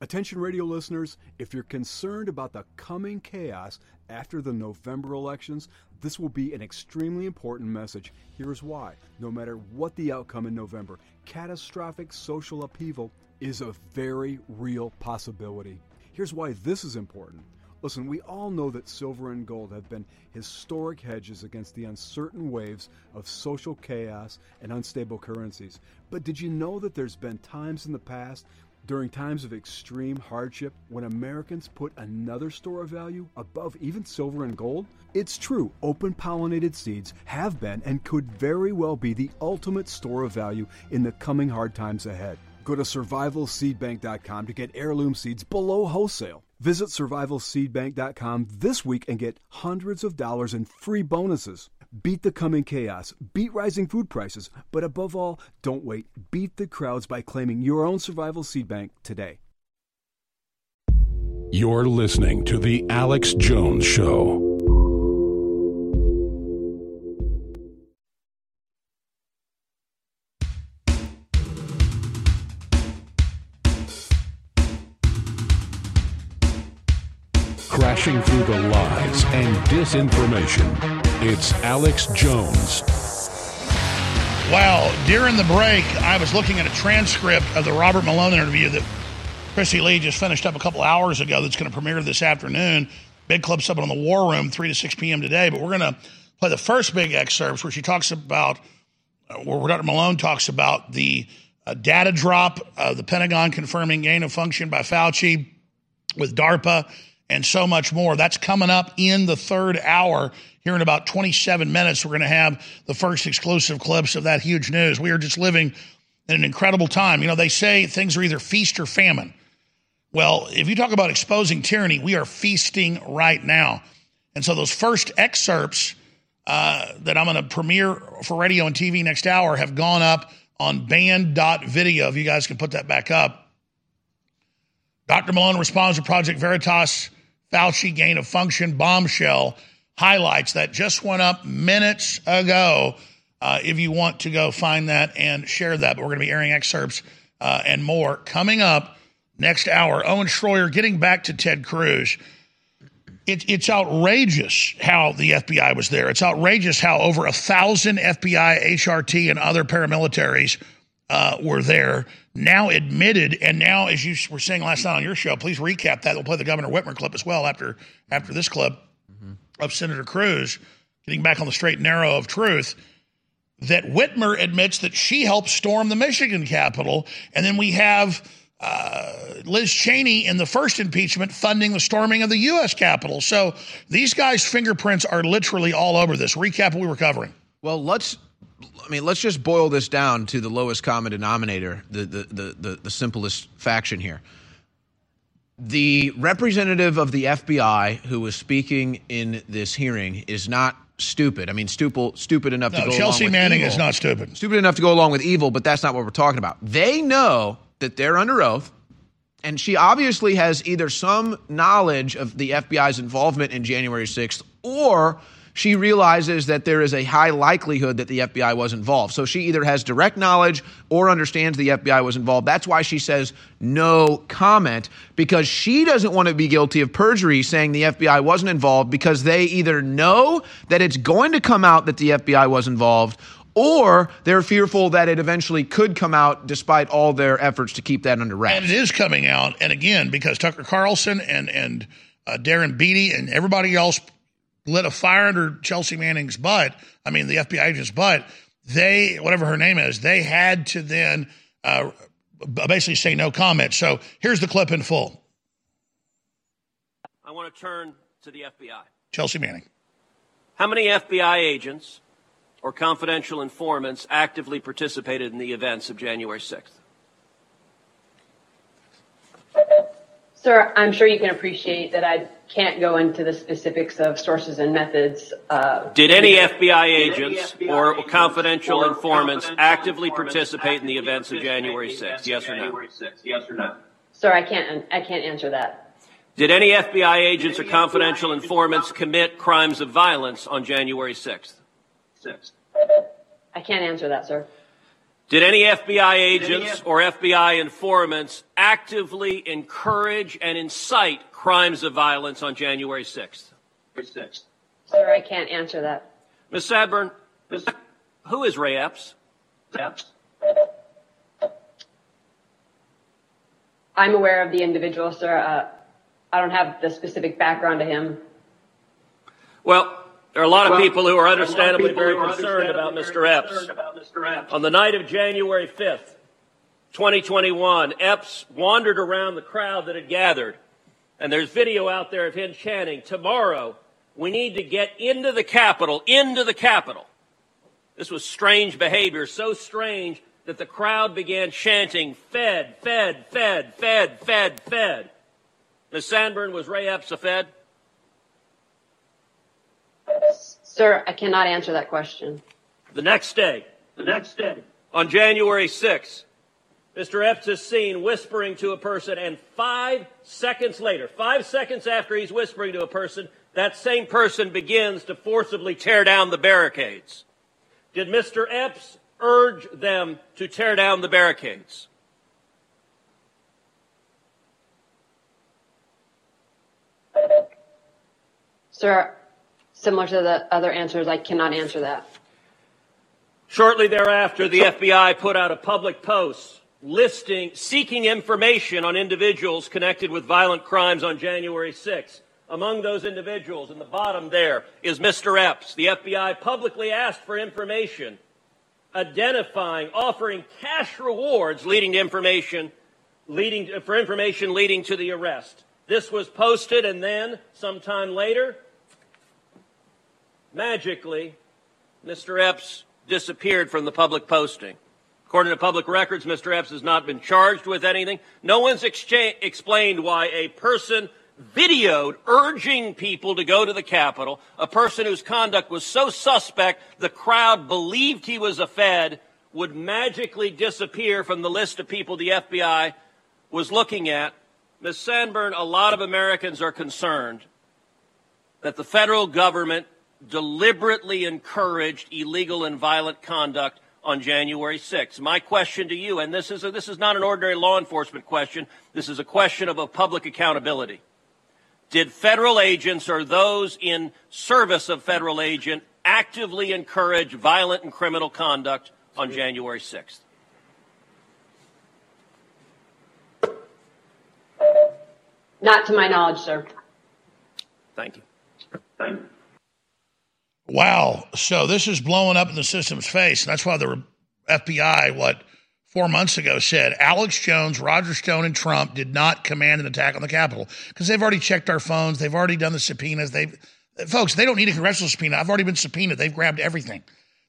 Attention radio listeners, if you're concerned about the coming chaos after the November elections, this will be an extremely important message. Here's why. No matter what the outcome in November, catastrophic social upheaval is a very real possibility. Here's why this is important. Listen, we all know that silver and gold have been historic hedges against the uncertain waves of social chaos and unstable currencies. But did you know that there's been times in the past, during times of extreme hardship, when Americans put another store of value above even silver and gold? It's true, open-pollinated seeds have been and could very well be the ultimate store of value in the coming hard times ahead. Go to survivalseedbank.com to get heirloom seeds below wholesale. Visit survivalseedbank.com this week and get hundreds of dollars in free bonuses. Beat the coming chaos, beat rising food prices, but above all, don't wait. Beat the crowds by claiming your own Survival Seed Bank today. You're listening to The Alex Jones Show. Crashing through the lies and disinformation, it's Alex Jones. Wow, during the break, I was looking at a transcript of the Robert Malone interview that Chrissy Lee just finished up a couple hours ago that's going to premiere this afternoon. Big clips up on the War Room, 3 to 6 p.m. today. But we're going to play the first big excerpts where Dr. Malone talks about the a data drop, the Pentagon confirming gain of function by Fauci with DARPA, and so much more. That's coming up in the third hour. Here in about 27 minutes, we're going to have the first exclusive clips of that huge news. We are just living in an incredible time. You know, they say things are either feast or famine. Well, if you talk about exposing tyranny, we are feasting right now. And so those first excerpts that I'm going to premiere for radio and TV next hour have gone up on band.video. If you guys can put that back up. Dr. Malone responds to Project Veritas, Fauci gain of function bombshell highlights that just went up minutes ago. If you want to go find that and share that, but we're going to be airing excerpts and more coming up next hour. Owen Shroyer, getting back to Ted Cruz. It's outrageous how the FBI was there. It's outrageous how over 1,000 FBI, HRT, and other paramilitaries were there, now admitted, and now, as you were saying last night on your show, please recap that. We'll play the Governor Whitmer clip as well after this clip of Senator Cruz, getting back on the straight and narrow of truth, that Whitmer admits that she helped storm the Michigan Capitol, and then we have Liz Cheney in the first impeachment funding the storming of the U.S. Capitol. So these guys' fingerprints are literally all over this. Recap what we were covering. Well, let's just boil this down to the lowest common denominator, the simplest faction here. The representative of the FBI who was speaking in this hearing is not stupid. I mean, stupid enough to go along with evil. Chelsea Manning is not stupid. Stupid enough to go along with evil, but that's not what we're talking about. They know that they're under oath, and she obviously has either some knowledge of the FBI's involvement in January 6th, or she realizes that there is a high likelihood that the FBI was involved. So she either has direct knowledge or understands the FBI was involved. That's why she says no comment, because she doesn't want to be guilty of perjury saying the FBI wasn't involved, because they either know that it's going to come out that the FBI was involved, or they're fearful that it eventually could come out despite all their efforts to keep that under wraps. And it is coming out. And again, because Tucker Carlson and Darren Beatty and everybody else lit a fire under Chelsea Manning's butt, I mean the FBI agent's butt, they, whatever her name is, they had to then basically say no comment. So here's the clip in full. I want to turn to the FBI. Chelsea Manning. How many FBI agents or confidential informants actively participated in the events of January 6th? Sir, I'm sure you can appreciate that I can't go into the specifics of sources and methods. Did any FBI agents or confidential informants actively participate in the events of January 6th? Yes or no? Sir, I can't answer that. Did any FBI agents or confidential informants commit crimes of violence on January 6th? I can't answer that, sir. Did any FBI agents or FBI informants actively encourage and incite crimes of violence on January 6th? Sir, I can't answer that. Ms. Sadburn, who is Ray Epps? I'm aware of the individual, sir. I don't have the specific background to him. Well, there are a lot of people who are understandably very concerned about Mr. Epps. On the night of January 5th, 2021, Epps wandered around the crowd that had gathered, and there's video out there of him chanting, "Tomorrow, we need to get into the Capitol, into the Capitol." This was strange behavior, so strange that the crowd began chanting, "Fed, Fed, Fed, Fed, Fed, Fed." Ms. Sandburn, was Ray Epps a Fed? Sir, I cannot answer that question. The next day, on January 6th, Mr. Epps is seen whispering to a person, and 5 seconds later, 5 seconds after he's whispering to a person, that same person begins to forcibly tear down the barricades. Did Mr. Epps urge them to tear down the barricades? Sir, similar to the other answers, I cannot answer that. Shortly thereafter, the FBI put out a public post seeking information on individuals connected with violent crimes on January 6th. Among those individuals, in the bottom there, is Mr. Epps. The FBI publicly asked for information identifying, offering cash rewards leading to information, leading to the arrest. This was posted, and then sometime later, magically, Mr. Epps disappeared from the public posting. According to public records, Mr. Epps has not been charged with anything. No one's explained why a person videoed urging people to go to the Capitol, a person whose conduct was so suspect the crowd believed he was a Fed, would magically disappear from the list of people the FBI was looking at. Ms. Sanborn, a lot of Americans are concerned that the federal government deliberately encouraged illegal and violent conduct on January 6th. My question to you, and this is not an ordinary law enforcement question, this is a question of public accountability. Did federal agents or those in service of federal agent actively encourage violent and criminal conduct on January 6th? Not to my knowledge, sir. Thank you. Thank you. Wow. So this is blowing up in the system's face. And that's why the FBI, 4 months ago said Alex Jones, Roger Stone, and Trump did not command an attack on the Capitol because they've already checked our phones. They've already done the subpoenas. Folks, they don't need a congressional subpoena. I've already been subpoenaed. They've grabbed everything.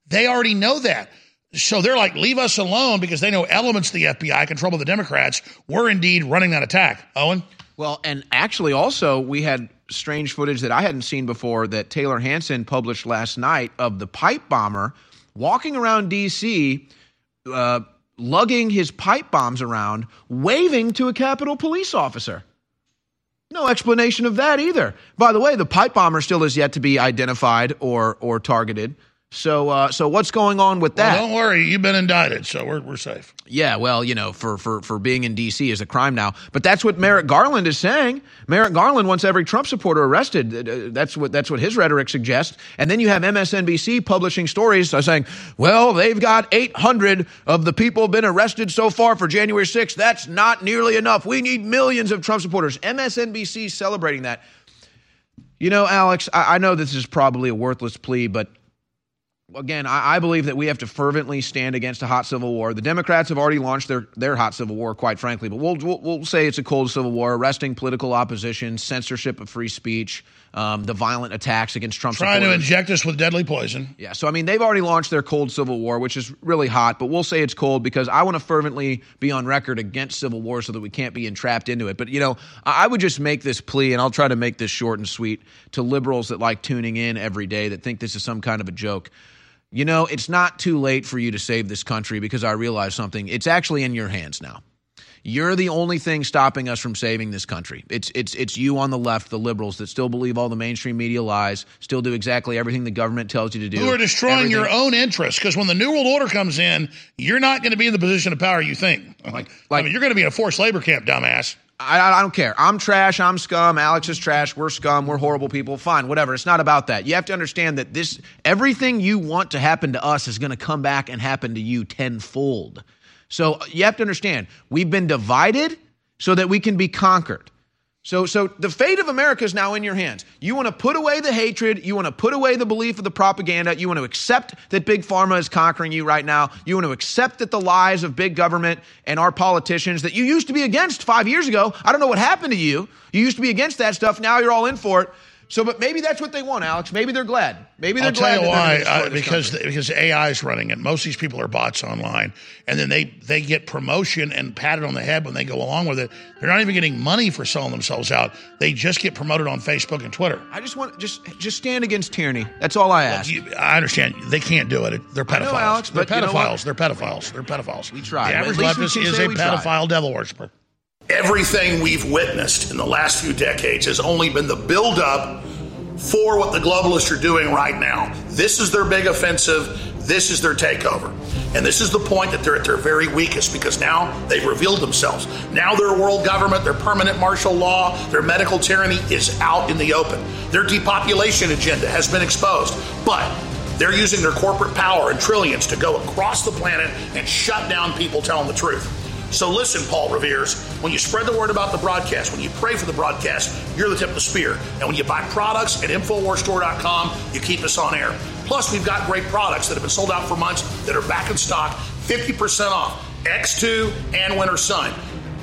They already know that. So they're like, leave us alone because they know elements of the FBI, control of the Democrats, were indeed running that attack. Owen? Well, and actually also we had strange footage that I hadn't seen before that Taylor Hanson published last night of the pipe bomber walking around D.C., lugging his pipe bombs around, waving to a Capitol police officer. No explanation of that either. By the way, the pipe bomber still is yet to be identified or targeted. So what's going on with that? Well, don't worry, you've been indicted, so we're safe. Yeah, well, you know, for being in D.C. is a crime now. But that's what Merrick Garland is saying. Merrick Garland wants every Trump supporter arrested. That's what his rhetoric suggests. And then you have MSNBC publishing stories saying, well, they've got 800 of the people been arrested so far for January 6th. That's not nearly enough. We need millions of Trump supporters. MSNBC celebrating that. You know, Alex, I know this is probably a worthless plea, but again, I believe that we have to fervently stand against a hot civil war. The Democrats have already launched their hot civil war, quite frankly, but we'll say it's a cold civil war, arresting political opposition, censorship of free speech, the violent attacks against Trump supporters. Trying to inject us with deadly poison. Yeah, so I mean, they've already launched their cold civil war, which is really hot, but we'll say it's cold because I want to fervently be on record against civil war so that we can't be entrapped into it. But, you know, I would just make this plea, and I'll try to make this short and sweet, to liberals that like tuning in every day that think this is some kind of a joke. You know, it's not too late for you to save this country because I realize something. It's actually in your hands now. You're the only thing stopping us from saving this country. It's you on the left, the liberals that still believe all the mainstream media lies, still do exactly everything the government tells you to do. You are destroying your own interests because when the New World Order comes in, you're not going to be in the position of power you think. You're going to be in a forced labor camp, dumbass. I don't care. I'm trash. I'm scum. Alex is trash. We're scum. We're horrible people. Fine. Whatever. It's not about that. You have to understand that everything you want to happen to us is going to come back and happen to you tenfold. So you have to understand, we've been divided so that we can be conquered. So the fate of America is now in your hands. You want to put away the hatred. You want to put away the belief of the propaganda. You want to accept that big pharma is conquering you right now. You want to accept that the lies of big government and our politicians that you used to be against 5 years ago. I don't know what happened to you. You used to be against that stuff. Now you're all in for it. So, but maybe that's what they want, Alex. Maybe they're glad. Maybe they're glad. I'll tell you why. Because AI is running it. Most of these people are bots online, and then they get promotion and patted on the head when they go along with it. They're not even getting money for selling themselves out. They just get promoted on Facebook and Twitter. I just want just stand against tyranny. That's all I ask. I understand they can't do it. They're pedophiles. I know, Alex, they're pedophiles. We try. The average leftist is a pedophile devil worshiper. Everything we've witnessed in the last few decades has only been the buildup for what the globalists are doing right now. This is their big offensive. This is their takeover. And this is the point that they're at their very weakest because now they've revealed themselves. Now their world government, their permanent martial law, their medical tyranny is out in the open. Their depopulation agenda has been exposed. But they're using their corporate power and trillions to go across the planet and shut down people telling the truth. So listen, Paul Revere's, when you spread the word about the broadcast, when you pray for the broadcast, you're the tip of the spear. And when you buy products at InfoWarsStore.com, you keep us on air. Plus, we've got great products that have been sold out for months that are back in stock, 50% off. X2 and Winter Sun.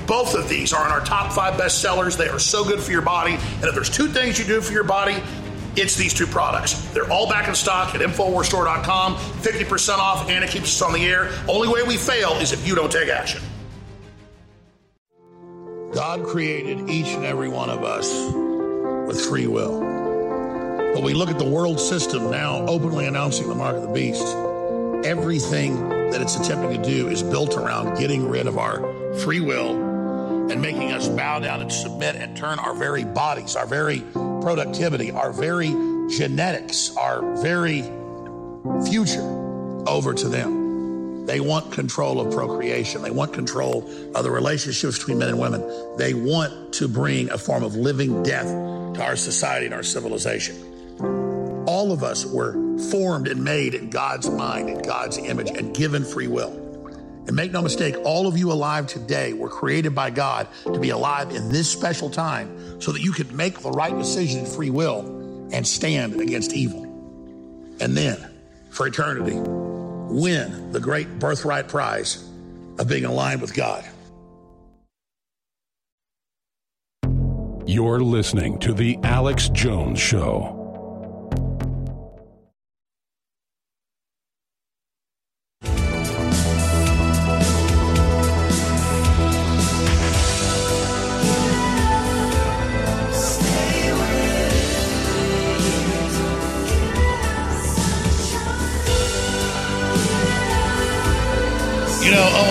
Both of these are in our top 5 best sellers. They are so good for your body. And if there's two things you do for your body, it's these two products. They're all back in stock at InfoWarsStore.com, 50% off, and it keeps us on the air. Only way we fail is if you don't take action. God created each and every one of us with free will. But we look at the world system now openly announcing the mark of the beast. Everything that it's attempting to do is built around getting rid of our free will and making us bow down and submit and turn our very bodies, our very productivity, our very genetics, our very future over to them. They want control of procreation. They want control of the relationships between men and women. They want to bring a form of living death to our society and our civilization. All of us were formed and made in God's mind, in God's image, and given free will. And make no mistake, all of you alive today were created by God to be alive in this special time so that you could make the right decision in free will and stand against evil. And then, for eternity, win the great birthright prize of being aligned with God. You're listening to The Alex Jones Show.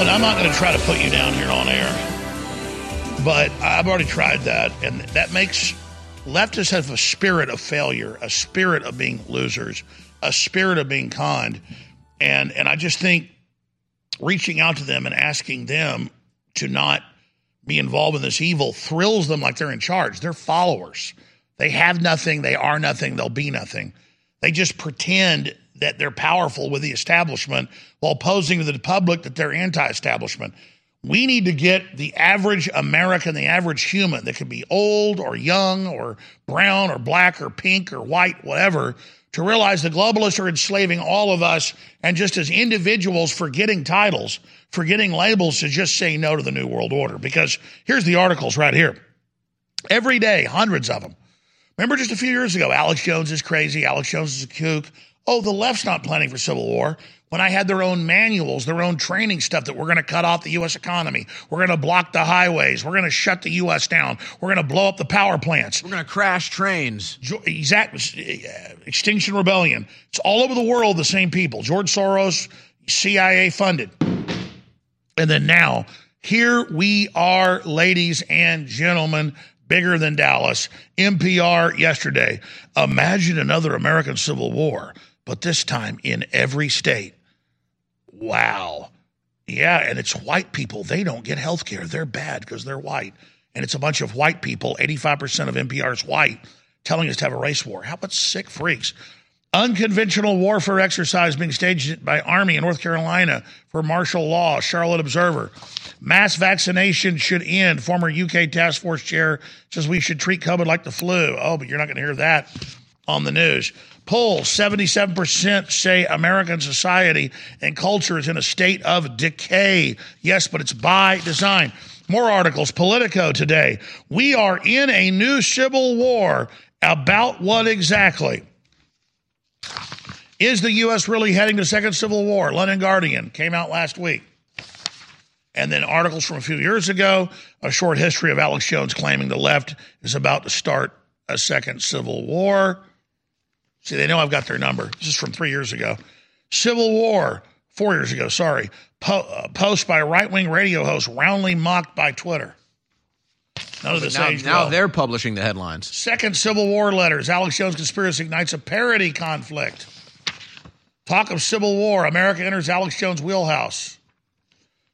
I'm not going to try to put you down here on air, but I've already tried that, and that makes leftists have a spirit of failure, a spirit of being losers, a spirit of being conned, and I just think reaching out to them and asking them to not be involved in this evil thrills them like they're in charge. They're followers. They have nothing. They are nothing. They'll be nothing. They just pretend that they're powerful with the establishment while posing to the public that they're anti-establishment. We need to get the average American, the average human that could be old or young or brown or black or pink or white, whatever, to realize the globalists are enslaving all of us, and just as individuals forgetting titles, forgetting labels, to just say no to the New World Order. Because here's the articles right here. Every day, hundreds of them. Remember just a few years ago, Alex Jones is crazy, Alex Jones is a kook. Oh, the left's not planning for civil war, when I had their own manuals, their own training stuff that we're going to cut off the U.S. economy. We're going to block the highways. We're going to shut the U.S. down. We're going to blow up the power plants. We're going to crash trains. Exactly. Extinction Rebellion. It's all over the world, the same people. George Soros, CIA funded. And then now, here we are, ladies and gentlemen, bigger than Dallas. NPR yesterday. Imagine another American Civil War, but this time in every state. Wow. Yeah, and it's white people. They don't get health care. They're bad because they're white. And it's a bunch of white people, 85% of NPR is white, telling us to have a race war. How about sick freaks? Unconventional warfare exercise being staged by Army in North Carolina for martial law, Charlotte Observer. Mass vaccination should end. Former UK task force chair says we should treat COVID like the flu. Oh, but you're not going to hear that on the news. Poll, 77% say American society and culture is in a state of decay. Yes, but it's by design. More articles. Politico today. We are in a new civil war. About what exactly? Is the U.S. really heading to second civil war? London Guardian came out last week. And then articles from a few years ago, a short history of Alex Jones claiming the left is about to start a second civil war. See, they know I've got their number. This is from 3 years ago. Civil War, 4 years ago, sorry. Post by right-wing radio host roundly mocked by Twitter. None of this age now well. They're publishing the headlines. Second Civil War letters. Alex Jones' conspiracy ignites a parody conflict. Talk of Civil War. America enters Alex Jones' wheelhouse.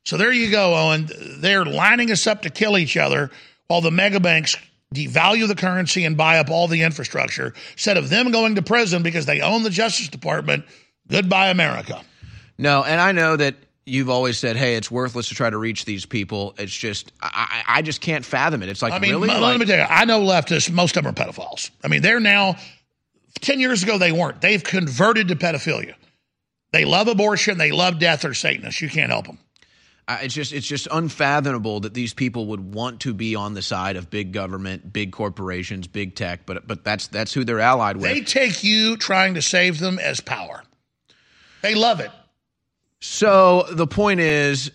So there you go, Owen. They're lining us up to kill each other while the mega banks devalue the currency and buy up all the infrastructure. Instead of them going to prison because they own the Justice Department, goodbye, America. No, and I know that you've always said, hey, it's worthless to try to reach these people. It's just, I just can't fathom it. It's like, I mean, really? Let me tell you, I know leftists, most of them are pedophiles. I mean, they're now, 10 years ago, they weren't. They've converted to pedophilia. They love abortion. They love death or Satanists. You can't help them. It's just unfathomable that these people would want to be on the side of big government, big corporations, big tech, but that's who they're allied with. They take you trying to save them as power. They love it. So the point is,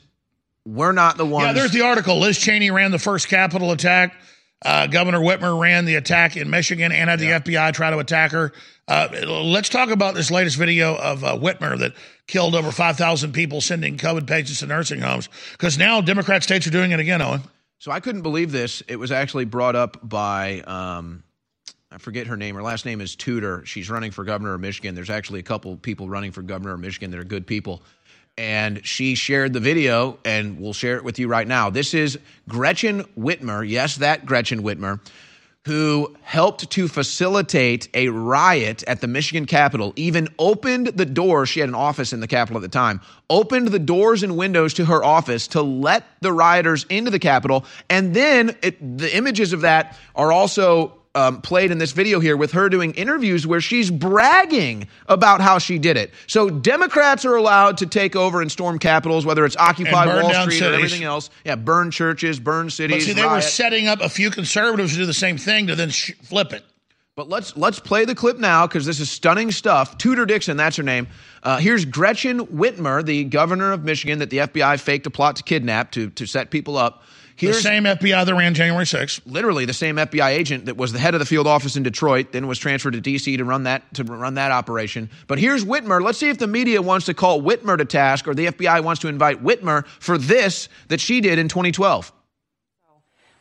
we're not the ones. Yeah, there's the article. Liz Cheney ran the first Capitol attack. Governor Whitmer ran the attack in Michigan and had the FBI try to attack her. Let's talk about this latest video of Whitmer that killed over 5,000 people sending COVID patients to nursing homes, because now Democrat states are doing it again, Owen. So I couldn't believe this. It was actually brought up by, I forget her name. Her last name is Tudor. She's running for governor of Michigan. There's actually a couple people running for governor of Michigan that are good people. And she shared the video, and we'll share it with you right now. This is Gretchen Whitmer, yes, that Gretchen Whitmer, who helped to facilitate a riot at the Michigan Capitol, even opened the door. She had an office in the Capitol at the time, opened the doors and windows to her office to let the rioters into the Capitol. And then the images of that are also played in this video here with her doing interviews where she's bragging about how she did it. So Democrats are allowed to take over and storm capitals, whether it's Occupy Wall Street cities, or everything else. Yeah, burn churches, burn cities. But see, they were setting up a few conservatives to do the same thing to then flip it. But let's play the clip now, because this is stunning stuff. Tudor Dixon, that's her name. Here's Gretchen Whitmer, the governor of Michigan that the FBI faked a plot to kidnap to set people up. Here's the same FBI that ran January 6th. Literally the same FBI agent that was the head of the field office in Detroit, then was transferred to D.C. to run that operation. But here's Whitmer. Let's see if the media wants to call Whitmer to task, or the FBI wants to invite Whitmer for this that she did in 2012.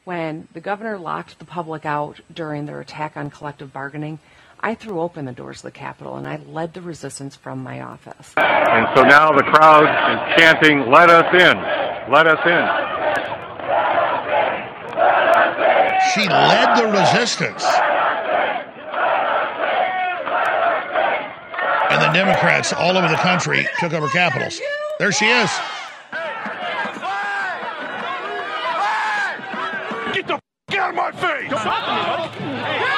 When the governor locked the public out during their attack on collective bargaining, I threw open the doors of the Capitol, and I led the resistance from my office. And so now the crowd is chanting, "Let us in, let us in." She led the resistance. And the Democrats all over the country took over capitals. There she is. Get the f*** out of my face!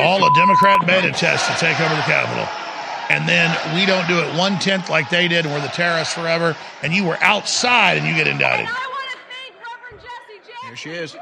All a Democrat beta test to take over the Capitol. And then we don't do it 1/10 like they did, and we're the terrorists forever. And you were outside, and you get indicted. And I want to thank Reverend Jesse Jackson. Here she is.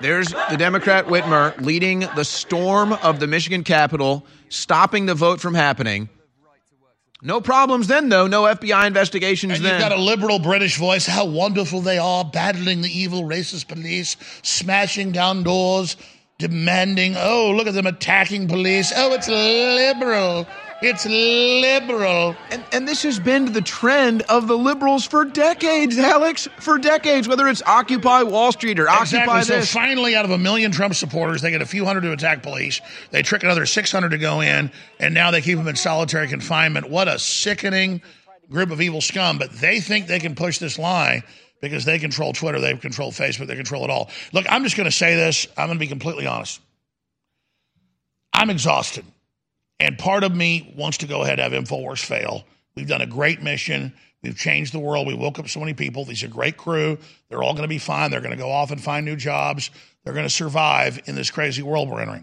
There's the Democrat Whitmer leading the storm of the Michigan Capitol, stopping the vote from happening. No problems then, though. No FBI investigations then. And you've got a liberal British voice. How wonderful they are, battling the evil racist police, smashing down doors, demanding, oh, look at them attacking police. Oh, it's liberal. It's liberal. And this has been the trend of the liberals for decades, Alex, for decades, whether it's Occupy Wall Street or Occupy this. Exactly. So finally, out of 1 million Trump supporters, they get a few hundred to attack police. They trick another 600 to go in, and now they keep them in solitary confinement. What a sickening group of evil scum. But they think they can push this lie because they control Twitter, they control Facebook, they control it all. Look, I'm just going to say this. I'm going to be completely honest. I'm exhausted. And part of me wants to go ahead and have InfoWars fail. We've done a great mission. We've changed the world. We woke up so many people. These are great crew. They're all going to be fine. They're going to go off and find new jobs. They're going to survive in this crazy world we're entering.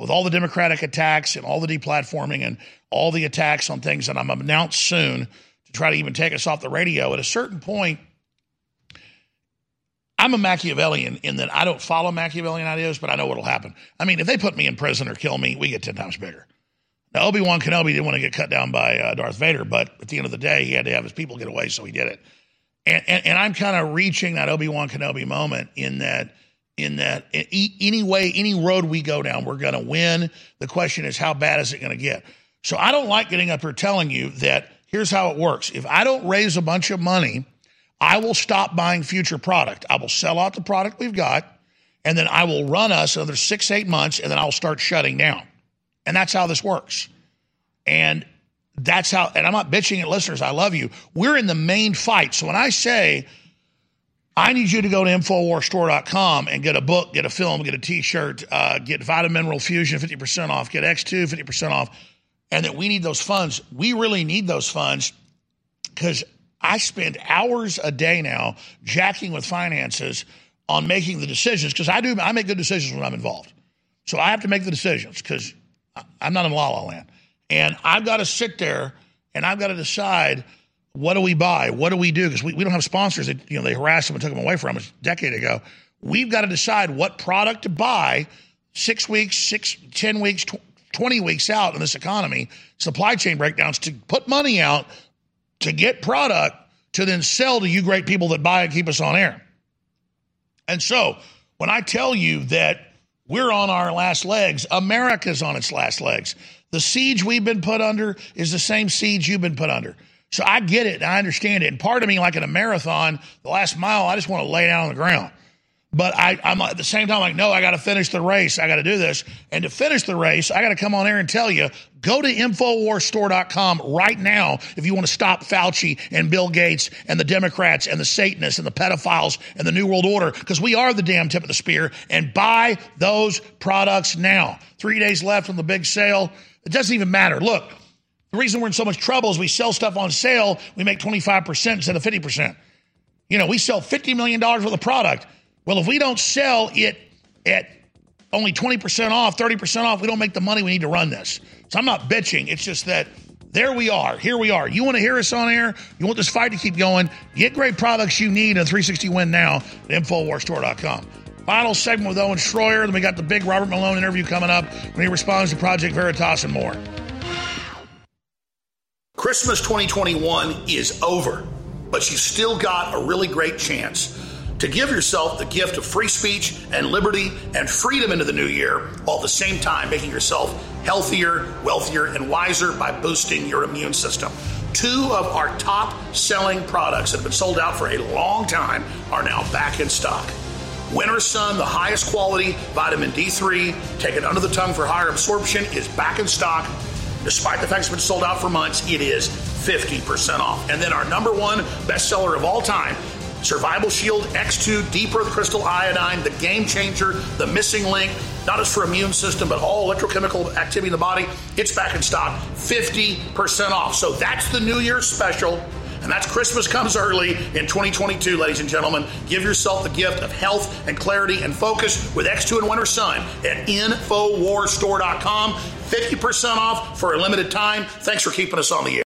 With all the Democratic attacks and all the deplatforming and all the attacks on things that I'm announced soon to try to even take us off the radio, at a certain point, I'm a Machiavellian in that I don't follow Machiavellian ideas, but I know what will happen. I mean, if they put me in prison or kill me, we get 10 times bigger. Now, Obi-Wan Kenobi didn't want to get cut down by Darth Vader, but at the end of the day, he had to have his people get away, so he did it. And I'm kind of reaching that Obi-Wan Kenobi moment in that any way, any road we go down, we're going to win. The question is, how bad is it going to get? So I don't like getting up here telling you that here's how it works. If I don't raise a bunch of money, I will stop buying future product. I will sell out the product we've got, and then I will run us another 6-8 months, and then I'll start shutting down. And that's how this works. And that's how, and I'm not bitching at listeners. I love you. We're in the main fight. So when I say, I need you to go to InfoWarsStore.com and get a book, get a film, get a T-shirt, get Vitamin Mineral Fusion 50% off, get X2 50% off, and that we need those funds. We really need those funds because I spend hours a day now jacking with finances on making the decisions because I make good decisions when I'm involved. So I have to make the decisions because I'm not in la-la land. And I've got to sit there and I've got to decide, what do we buy? What do we do? Because we don't have sponsors that, you know, they harassed them and took them away from us a decade ago. We've got to decide what product to buy 6 weeks, 10 weeks, 20 weeks out in this economy, supply chain breakdowns, to put money out to get product to then sell to you great people that buy and keep us on air. And so when I tell you that we're on our last legs, America's on its last legs. The siege we've been put under is the same siege you've been put under. So I get it. I understand it. And part of me, like in a marathon, the last mile, I just want to lay down on the ground. But I'm at the same time like, no, I got to finish the race. I got to do this. And to finish the race, I got to come on air and tell you, go to InfoWarsStore.com right now if you want to stop Fauci and Bill Gates and the Democrats and the Satanists and the pedophiles and the New World Order, because we are the damn tip of the spear. And buy those products now. 3 days left on the big sale. It doesn't even matter. Look. The reason we're in so much trouble is we sell stuff on sale, we make 25% instead of 50%. You know, we sell $50 million worth of product. Well, if we don't sell it at only 20% off, 30% off, we don't make the money we need to run this. So I'm not bitching. It's just that there we are. Here we are. You want to hear us on air? You want this fight to keep going? Get great products you need in 360 Win now at InfoWarsStore.com. Final segment with Owen Shroyer. Then we got the big Robert Malone interview coming up when he responds to Project Veritas and more. Christmas 2021 is over, but you still got a really great chance to give yourself the gift of free speech and liberty and freedom into the new year, all at the same time making yourself healthier, wealthier, and wiser by boosting your immune system. Two of our top-selling products that have been sold out for a long time are now back in stock. Winter Sun, the highest quality vitamin D3, taken under the tongue for higher absorption, is back in stock. Despite the fact it's been sold out for months, it is 50% off. And then our number one bestseller of all time, Survival Shield X2 Deep Earth Crystal Iodine, the game changer, the missing link, not just for immune system, but all electrochemical activity in the body. It's back in stock, 50% off. So that's the New Year's special. And that's Christmas comes early in 2022, ladies and gentlemen. Give yourself the gift of health and clarity and focus with X2 and Winter Sun at InfoWarsStore.com. 50% off for a limited time. Thanks for keeping us on the air.